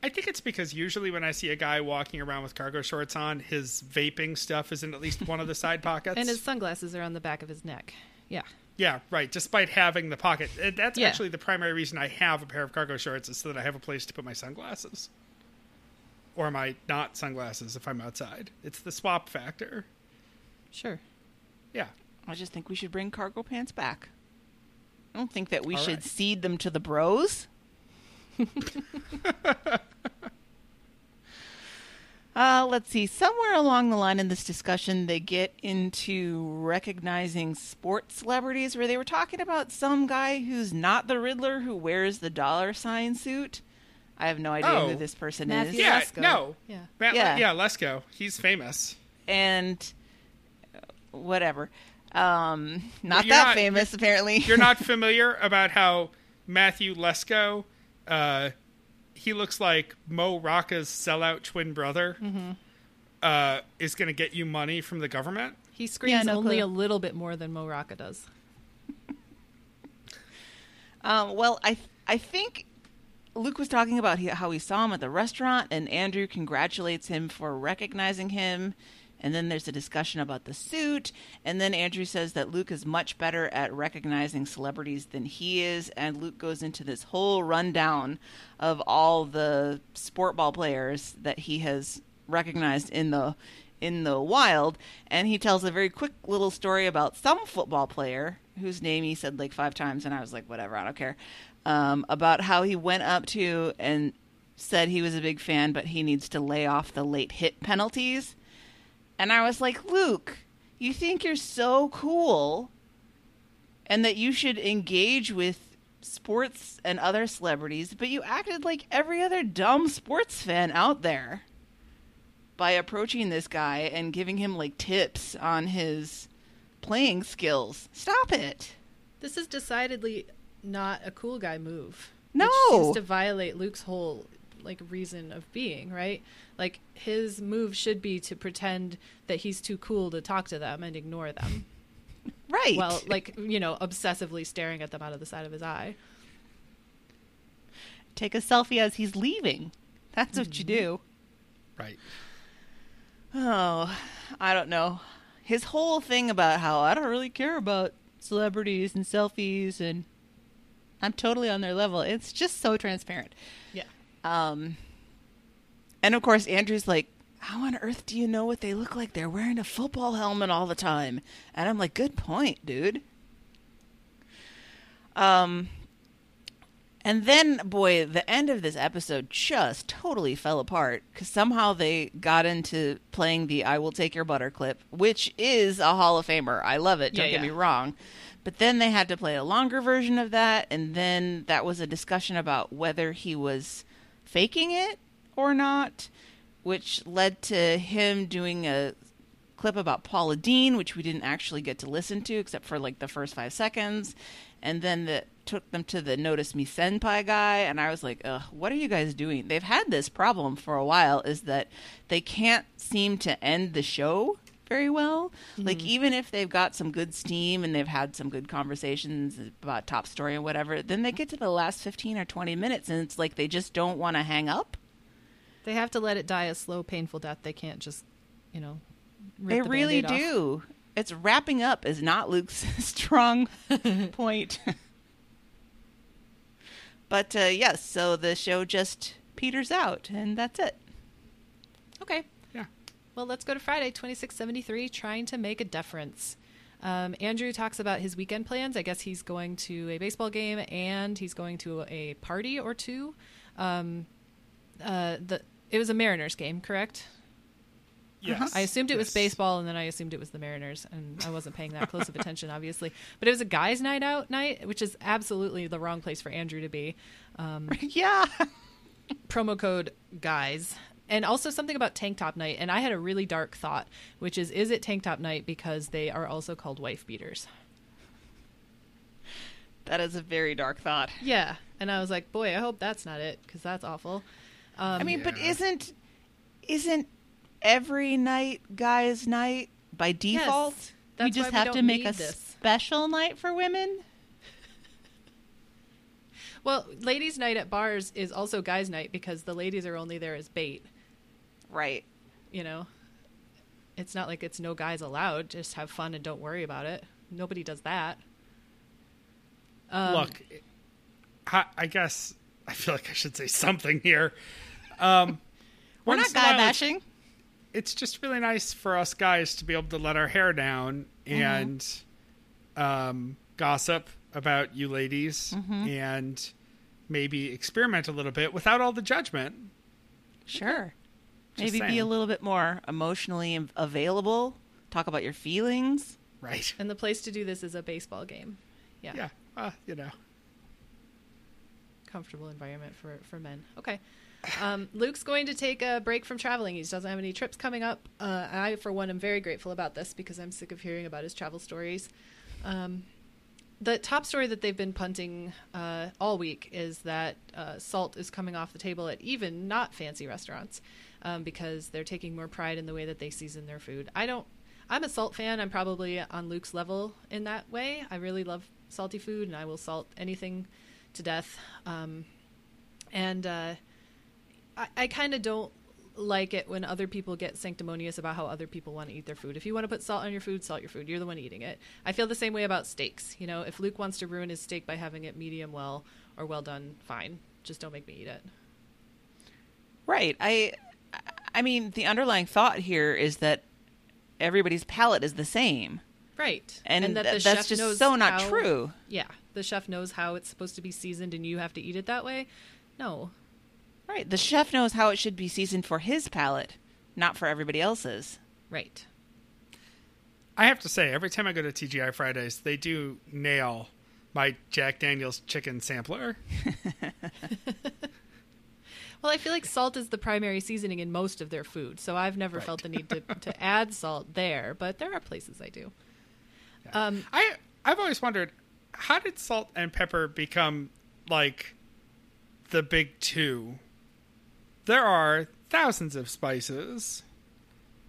I think it's because usually when I see a guy walking around with cargo shorts on, his vaping stuff is in at least one of the side pockets. And his sunglasses are on the back of his neck. Yeah. Yeah, right. Despite having the pocket. That's yeah. actually the primary reason I have a pair of cargo shorts, is so that I have a place to put my sunglasses. Or my not sunglasses if I'm outside. It's the swap factor. Sure. Yeah. I just think we should bring cargo pants back. I don't think that we All should right. cede them to the bros. uh, let's see. Somewhere along the line in this discussion, they get into recognizing sports celebrities, where they were talking about some guy who's not the Riddler who wears the dollar sign suit. I have no idea oh, who this person Matthew is. Yeah, Lesko. no, yeah, Matt, yeah. yeah, Lesko. He's famous and whatever. Um, not that not, famous, you're, apparently. You're not familiar about how Matthew Lesko, uh, he looks like Mo Rocca's sellout twin brother, mm-hmm. uh, is going to get you money from the government? He screams yeah, no only clue. a little bit more than Mo Rocca does. um, well, I th- I think Luke was talking about he- how he saw him at the restaurant, and Andrew congratulates him for recognizing him. And then there's a discussion about the suit. And then Andrew says that Luke is much better at recognizing celebrities than he is. And Luke goes into this whole rundown of all the sport ball players that he has recognized in the in the wild. And he tells a very quick little story about some football player whose name he said like five times. And I was like, whatever, I don't care. Um, about how he went up to and said he was a big fan, but he needs to lay off the late hit penalties. And I was like, Luke, you think you're so cool and that you should engage with sports and other celebrities, but you acted like every other dumb sports fan out there by approaching this guy and giving him like tips on his playing skills. Stop it. This is decidedly not a cool guy move. No. Which seems to violate Luke's whole like reason of being, right? Like his move should be to pretend that he's too cool to talk to them and ignore them. Right. Well, like, you know, obsessively staring at them out of the side of his eye. Take a selfie as he's leaving. That's what mm-hmm. you do. Right. Oh, I don't know. His whole thing about how I don't really care about celebrities and selfies and I'm totally on their level. It's just so transparent. Yeah. Um, and of course, Andrew's like, how on earth do you know what they look like? They're wearing a football helmet all the time. And I'm like, good point, dude. Um, and then, boy, the end of this episode just totally fell apart because somehow they got into playing the I Will Take Your Butter clip, which is a Hall of Famer. I love it. Don't yeah, yeah. get me wrong. But then they had to play a longer version of that. And then that was a discussion about whether he was faking it or not, which led to him doing a clip about Paula Dean, which we didn't actually get to listen to except for like the first five seconds. And then that took them to the Notice Me Senpai guy. And I was like, ugh, what are you guys doing? They've had this problem for a while is that they can't seem to end the show very well. Mm-hmm. Like even if they've got some good steam and they've had some good conversations about top story and whatever, then they get to the last fifteen or twenty minutes and it's like they just don't want to hang up. They have to let it die a slow, painful death. They can't just, you know, rip they the really Band-Aid do. Off. It's wrapping up is not Luke's strong point. But uh, yes, so the show just peters out and that's it. Okay. Well, let's go to Friday, twenty-six seventy-three, trying to make a difference. Um, Andrew talks about his weekend plans. I guess he's going to a baseball game and he's going to a party or two. Um, uh, the It was a Mariners game, correct? Yes. Uh-huh. I assumed it yes. was baseball and then I assumed it was the Mariners and I wasn't paying that close of attention, obviously. But it was a guys' night out night, which is absolutely the wrong place for Andrew to be. Um, yeah. Promo code guys. And also something about tank top night. And I had a really dark thought, which is, is it tank top night because they are also called wife beaters? That is a very dark thought. Yeah. And I was like, boy, I hope that's not it because that's awful. Um, I mean, yeah. but isn't isn't every night guys' night by default? Yes. That's we just why have we don't to make a this. special night for women? Well, ladies' night at bars is also guys' night because the ladies are only there as bait. Right. You know, it's not like it's no guys allowed. Just have fun and don't worry about it. Nobody does that. Um, Look, I, I guess I feel like I should say something here. Um, We're not guy bashing. It's, it's just really nice for us guys to be able to let our hair down mm-hmm. and um, gossip about you ladies mm-hmm. and maybe experiment a little bit without all the judgment. Sure. Just maybe saying. Be a little bit more emotionally available. Talk about your feelings. Right. And the place to do this is a baseball game. Yeah. Yeah. Uh, you know. Comfortable environment for, for men. Okay. Um, Luke's going to take a break from traveling. He doesn't have any trips coming up. Uh, I, for one, am very grateful about this because I'm sick of hearing about his travel stories. Um, the top story that they've been punting uh, all week is that uh, salt is coming off the table at even not fancy restaurants um, because they're taking more pride in the way that they season their food. I don't. I'm a salt fan. I'm probably on Luke's level in that way. I really love salty food, and I will salt anything to death. Um, and uh, I, I kind of don't like it when other people get sanctimonious about how other people want to eat their food. If you want to put salt on your food, salt your food. You're the one eating it. I feel the same way about steaks. You know, if Luke wants to ruin his steak by having it medium well or well done, fine. Just don't make me eat it. Right. I, I mean, the underlying thought here is that everybody's palate is the same. Right. And, and that th- the that's chef just knows so not how, true. Yeah. The chef knows how it's supposed to be seasoned and you have to eat it that way. No. Right. The chef knows how it should be seasoned for his palate, not for everybody else's. Right. I have to say, every time I go to T G I Fridays, they do nail my Jack Daniel's chicken sampler. Well, I feel like salt is the primary seasoning in most of their food, so I've never right. felt the need to, to add salt there, but there are places I do. Yeah. Um, I, I've always wondered, how did salt and pepper become, like, the big two? There are thousands of spices,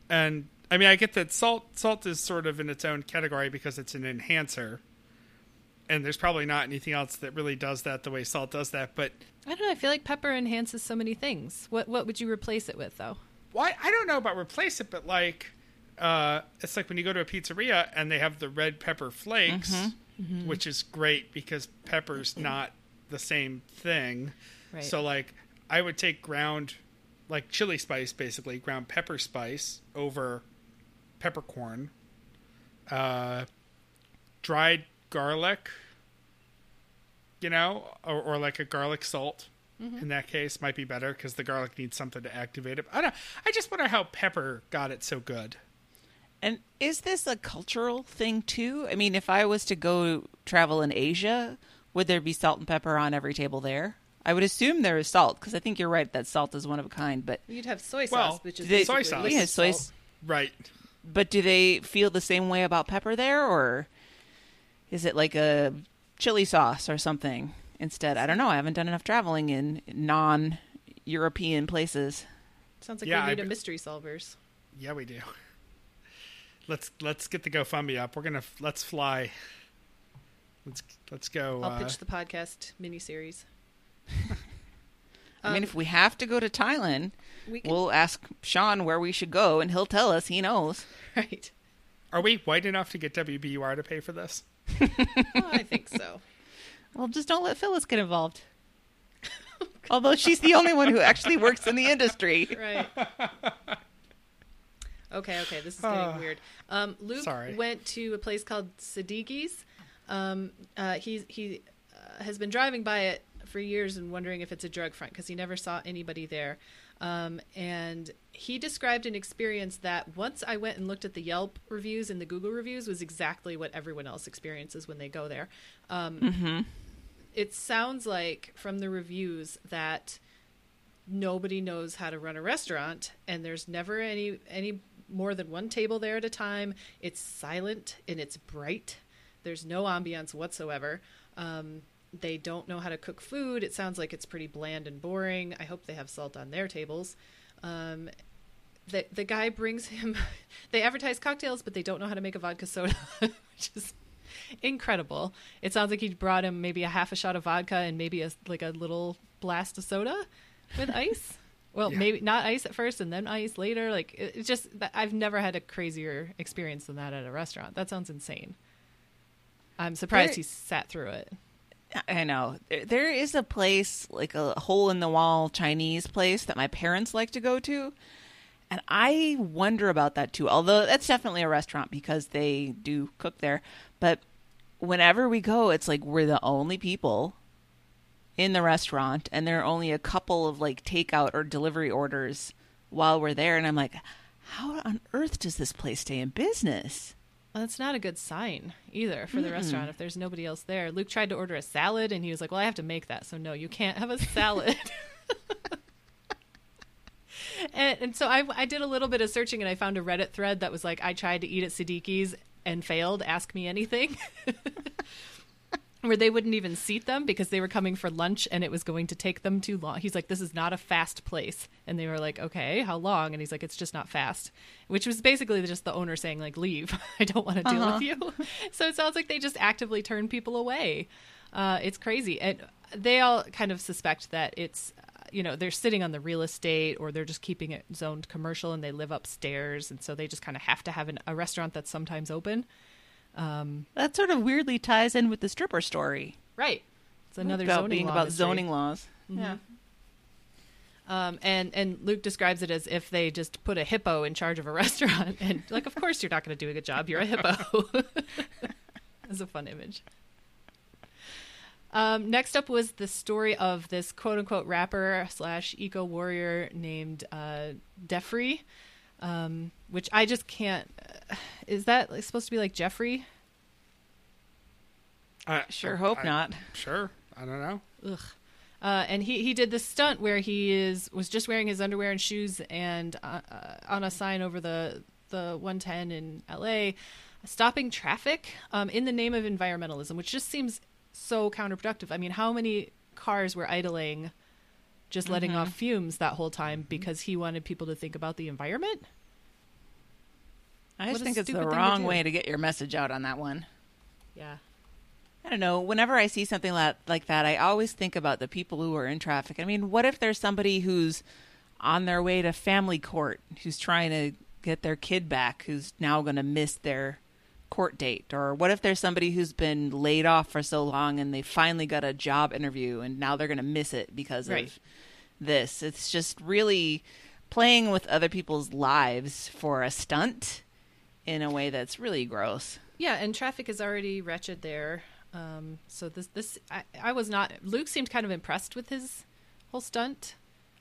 and, I mean, I get that salt, salt is sort of in its own category because it's an enhancer, and there's probably not anything else that really does that the way salt does that, but I don't know. I feel like pepper enhances so many things. What what would you replace it with, though? Well, I, I don't know about replace it, but like uh, it's like when you go to a pizzeria and they have the red pepper flakes, mm-hmm. Mm-hmm. which is great because pepper's not the same thing. Right. So like I would take ground, like chili spice, basically ground pepper spice over peppercorn, uh, dried garlic, you know, or, or like a garlic salt mm-hmm. in that case might be better because the garlic needs something to activate it. I don't, I just wonder how pepper got it so good. And is this a cultural thing too? I mean, if I was to go travel in Asia, would there be salt and pepper on every table there? I would assume there is salt because I think you're right that salt is one of a kind. But you'd have soy sauce, well, which is they, soy sauce. Yeah, soy salt. Right. But do they feel the same way about pepper there, or is it like a chili sauce or something instead? I don't know. I haven't done enough traveling in non-European places. Sounds like yeah, we need I, a mystery solvers. Yeah, we do. Let's let's get the GoFundMe up. We're gonna let's fly. Let's let's go. I'll uh, pitch the podcast miniseries. I um, mean, if we have to go to Thailand, we can, we'll ask Sean where we should go, and he'll tell us. He knows, right? Are we white enough to get W B U R to pay for this? Well, I think so. Well, just don't let Phyllis get involved. Although she's the only one who actually works in the industry. Right. Okay, okay. This is getting uh, weird. Um, Luke sorry. went to a place called Siddiqui's. Um, uh, he he uh, has been driving by it for years and wondering if it's a drug front because he never saw anybody there. Um, and he described an experience that once I went and looked at the Yelp reviews and the Google reviews was exactly what everyone else experiences when they go there. Um, mm-hmm. It sounds like from the reviews that nobody knows how to run a restaurant and there's never any, any more than one table there at a time. It's silent and it's bright. There's no ambiance whatsoever. Um, They don't know how to cook food. It sounds like it's pretty bland and boring. I hope they have salt on their tables. Um, the, the guy brings him... They advertise cocktails, but they don't know how to make a vodka soda, which is incredible. It sounds like he brought him maybe a half a shot of vodka and maybe a, like a little blast of soda with ice. Well, yeah. Maybe not ice at first and then ice later. Like it, it just, I've never had a crazier experience than that at a restaurant. That sounds insane. I'm surprised right. he sat through it. I know. There is a place, like a hole-in-the-wall Chinese place that my parents like to go to. And I wonder about that, too. Although that's definitely a restaurant because they do cook there. But whenever we go, it's like we're the only people in the restaurant. And there are only a couple of, like, takeout or delivery orders while we're there. And I'm like, how on earth does this place stay in business? Well, that's not a good sign either for the mm-hmm. restaurant if there's nobody else there. Luke tried to order a salad, and he was like, well, I have to make that, so no, you can't have a salad. And, and so I, I did a little bit of searching, and I found a Reddit thread that was like, I tried to eat at Siddiqui's and failed, ask me anything. Where they wouldn't even seat them because they were coming for lunch and it was going to take them too long. He's like, this is not a fast place. And they were like, okay, how long? And he's like, it's just not fast, which was basically just the owner saying, like, leave. I don't want to deal uh-huh. with you. So it sounds like they just actively turn people away. Uh, it's crazy. And they all kind of suspect that it's, you know, they're sitting on the real estate or they're just keeping it zoned commercial and they live upstairs. And so they just kind of have to have an, a restaurant that's sometimes open. Um, that sort of weirdly ties in with the stripper story, right? It's another about zoning being law about history. Zoning laws. Mm-hmm. Yeah. Um, and and Luke describes it as if they just put a hippo in charge of a restaurant, and like, of course, you're not going to do a good job. You're a hippo. That's a fun image. Um, next up was the story of this quote unquote rapper slash eco warrior named uh, Defree. Um, which I just can't, uh, is that like, supposed to be like Jeffrey? I sure hope I, not. Sure. I don't know. Ugh. Uh, and he, he did this stunt where he is, was just wearing his underwear and shoes and, uh, uh, on a sign over the, the one ten in L A, stopping traffic, um, in the name of environmentalism, which just seems so counterproductive. I mean, how many cars were idling just letting mm-hmm. off fumes that whole time because he wanted people to think about the environment? I just think it's the wrong way to get your message out on that one. Yeah. I don't know. Whenever I see something like that, I always think about the people who are in traffic. I mean, what if there's somebody who's on their way to family court, who's trying to get their kid back, who's now going to miss their court date? Or what if there's somebody who's been laid off for so long and they finally got a job interview and now they're going to miss it because right. of this? It's just really playing with other people's lives for a stunt in a way that's really gross. Yeah, and traffic is already wretched there. Um, so this, this, I, I was not. Luke seemed kind of impressed with his whole stunt.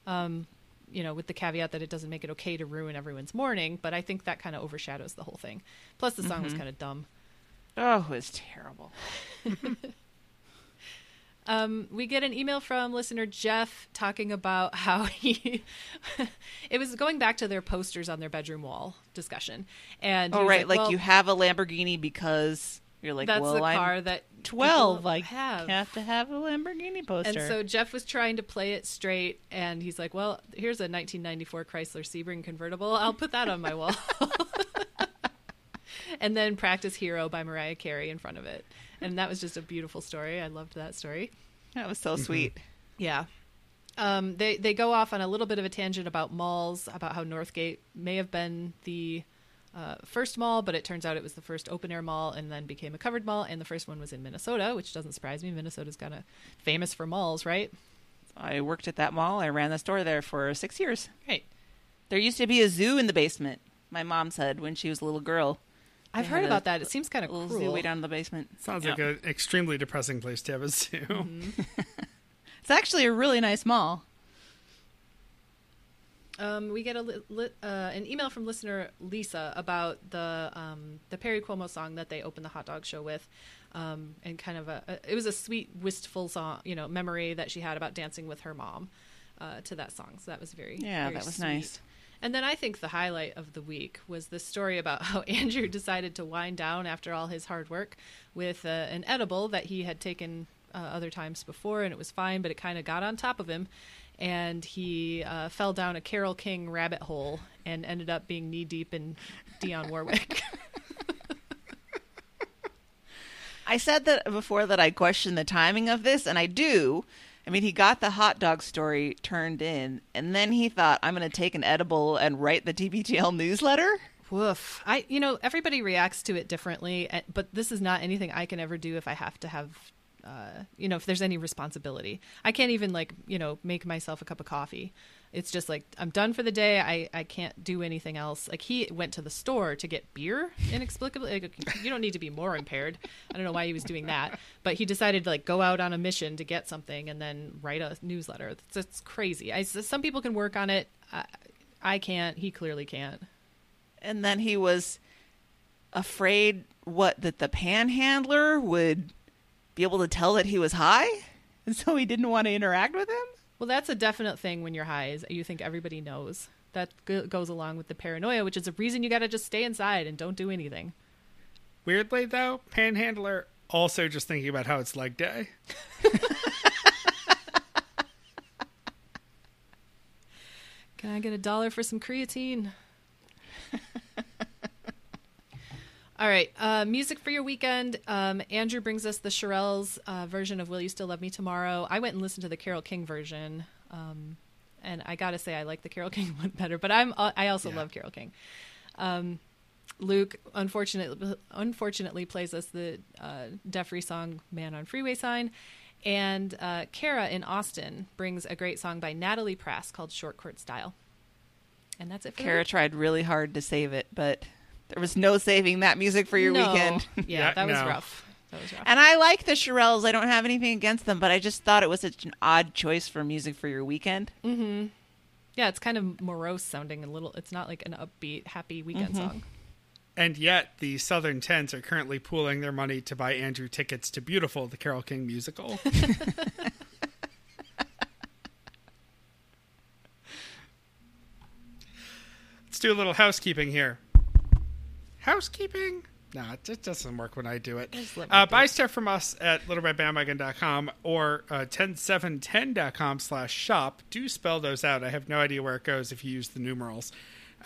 Um, you know, with the caveat that it doesn't make it okay to ruin everyone's morning. But I think that kind of overshadows the whole thing. Plus, the song mm-hmm. was kind of dumb. Oh, it was terrible. um, we get an email from listener Jeff talking about how he... it was going back to their posters on their bedroom wall discussion. And oh, right. Like, like well, you have a Lamborghini because... You're like, that's well, the car I'm that twelve. I have. have to have a Lamborghini poster. And so Jeff was trying to play it straight, and he's like, "Well, here's a nineteen ninety-four Chrysler Sebring convertible. I'll put that on my wall." And then practice "Hero" by Mariah Carey in front of it, and that was just a beautiful story. I loved that story. That was so mm-hmm. sweet. Yeah. Um, they they go off on a little bit of a tangent about malls, about how Northgate may have been the Uh, first mall, but it turns out it was the first open air mall and then became a covered mall, and the first one was in Minnesota, which doesn't surprise me. Minnesota's kind of famous for malls, right? I worked at that mall. I ran the store there for six years. Right. There used to be a zoo in the basement, my mom said, when she was a little girl. I've heard about that. It seems kind of cruel. Little zoo way down in the basement. Sounds yeah. like an extremely depressing place to have a zoo. Mm-hmm. It's actually a really nice mall. Um, we get a li- li- uh, an email from listener Lisa about the um, the Perry Como song that they opened the hot dog show with, um, and kind of a, a it was a sweet wistful song, you know, memory that she had about dancing with her mom uh, to that song. So that was very yeah, very that was sweet. Nice. And then I think the highlight of the week was this story about how Andrew decided to wind down after all his hard work with uh, an edible that he had taken uh, other times before, and it was fine, but it kind of got on top of him. And he uh, fell down a Carole King rabbit hole and ended up being knee deep in Dionne Warwick. I said that before that I questioned the timing of this, and I do. I mean, he got the hot dog story turned in, and then he thought, I'm going to take an edible and write the T B T L newsletter? Woof. I, you know, everybody reacts to it differently, but this is not anything I can ever do if I have to have... Uh, you know, if there's any responsibility. I can't even like, you know, make myself a cup of coffee. It's just like, I'm done for the day. I, I can't do anything else. Like he went to the store to get beer inexplicably. Like, you don't need to be more impaired. I don't know why he was doing that, but he decided to like go out on a mission to get something and then write a newsletter. It's, it's crazy. I, some people can work on it. I, I can't. He clearly can't. And then he was afraid what, that the panhandler would be able to tell that he was high, and so he didn't want to interact with him? Well, that's a definite thing when you're high, is you think everybody knows. that g- goes along with the paranoia, which is a reason you got to just stay inside and don't do anything. Weirdly, though, Panhandler also just thinking about how it's leg day. Can I get a dollar for some creatine? All right. Uh, music for your weekend. Um, Andrew brings us the Shirelles uh, version of Will You Still Love Me Tomorrow. I went and listened to the Carole King version. Um, and I got to say, I like the Carole King one better, but I'm, uh, I also yeah. love Carole King. Um, Luke, unfortunately, unfortunately plays us the uh, Defree song Man on Freeway Sign. And uh, Kara in Austin brings a great song by Natalie Prass called Short Court Style. And that's it for Kara me. Tried really hard to save it, but there was no saving that music for your no. weekend. Yeah, that no. was rough. That was rough. And I like the Shirelles. I don't have anything against them, but I just thought it was such an odd choice for music for your weekend. Mm-hmm. Yeah, it's kind of morose sounding a little. It's not like an upbeat, happy weekend mm-hmm. song. And yet the Southern Tens are currently pooling their money to buy Andrew tickets to Beautiful, the Carole King musical. Let's do a little housekeeping here. Housekeeping? No, it doesn't work when I do it. Uh, buy stuff from us at little red bandwagon dot com or uh, ten seven ten dot com slash shop. Do spell those out. I have no idea where it goes if you use the numerals.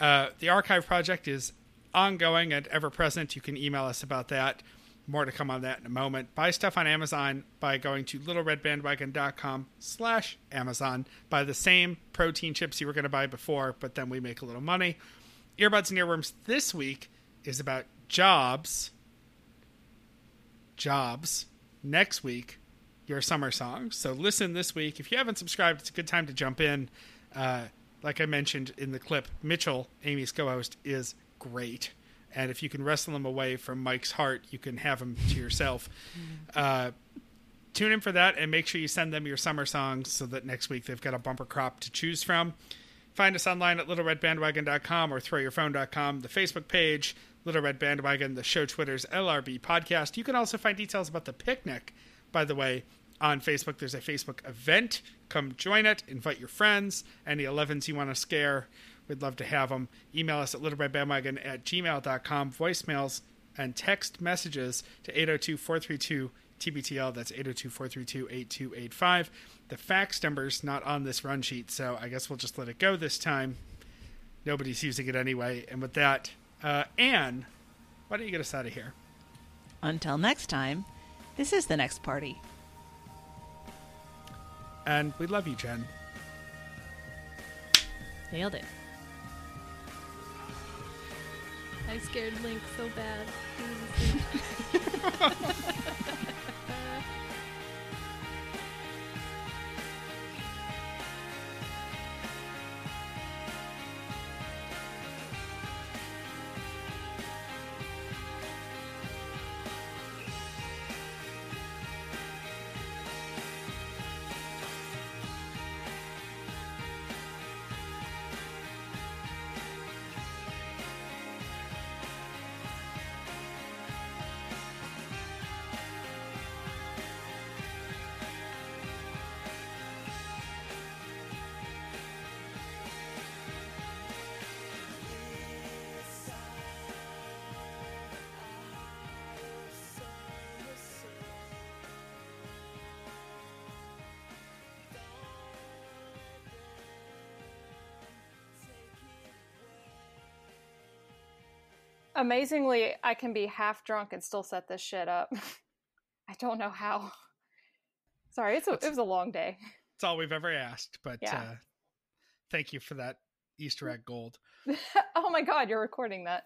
Uh, the archive project is ongoing and ever present. You can email us about that. More to come on that in a moment. Buy stuff on Amazon by going to little red bandwagon dot com slash Amazon. Buy the same protein chips you were going to buy before, but then we make a little money. Earbuds and Earworms this week is about jobs. Jobs. Next week, your summer songs. So listen this week. If you haven't subscribed, it's a good time to jump in. Uh, like I mentioned in the clip, Mitchell, Amy's co-host, is great, and if you can wrestle them away from Mike's heart, you can have them to yourself. Uh tune in for that, and make sure you send them your summer songs so that next week they've got a bumper crop to choose from. Find us online at little red bandwagon dot com or throw your phone dot com, the Facebook page Little Red Bandwagon, the show Twitter's L R B podcast. You can also find details about the picnic, by the way, on Facebook. There's a Facebook event. Come join it, invite your friends, any elevens you want to scare. We'd love to have them. Email us at little red bandwagon at gmail dot com. Voicemails and text messages to eight oh two, four three two, T B T L. That's eight oh two, four three two, eight two eight five. The fax number's not on this run sheet, so I guess we'll just let it go this time. Nobody's using it anyway. And with that, uh, Anne, why don't you get us out of here? Until next time, this is The Next Party. And we love you, Jen. Nailed it. I scared Link so bad. Amazingly, I can be half drunk and still set this shit up. I don't know how. Sorry, it's a, it was a long day. It's all we've ever asked, but yeah. uh, thank you for that Easter egg gold. Oh my God, you're recording that.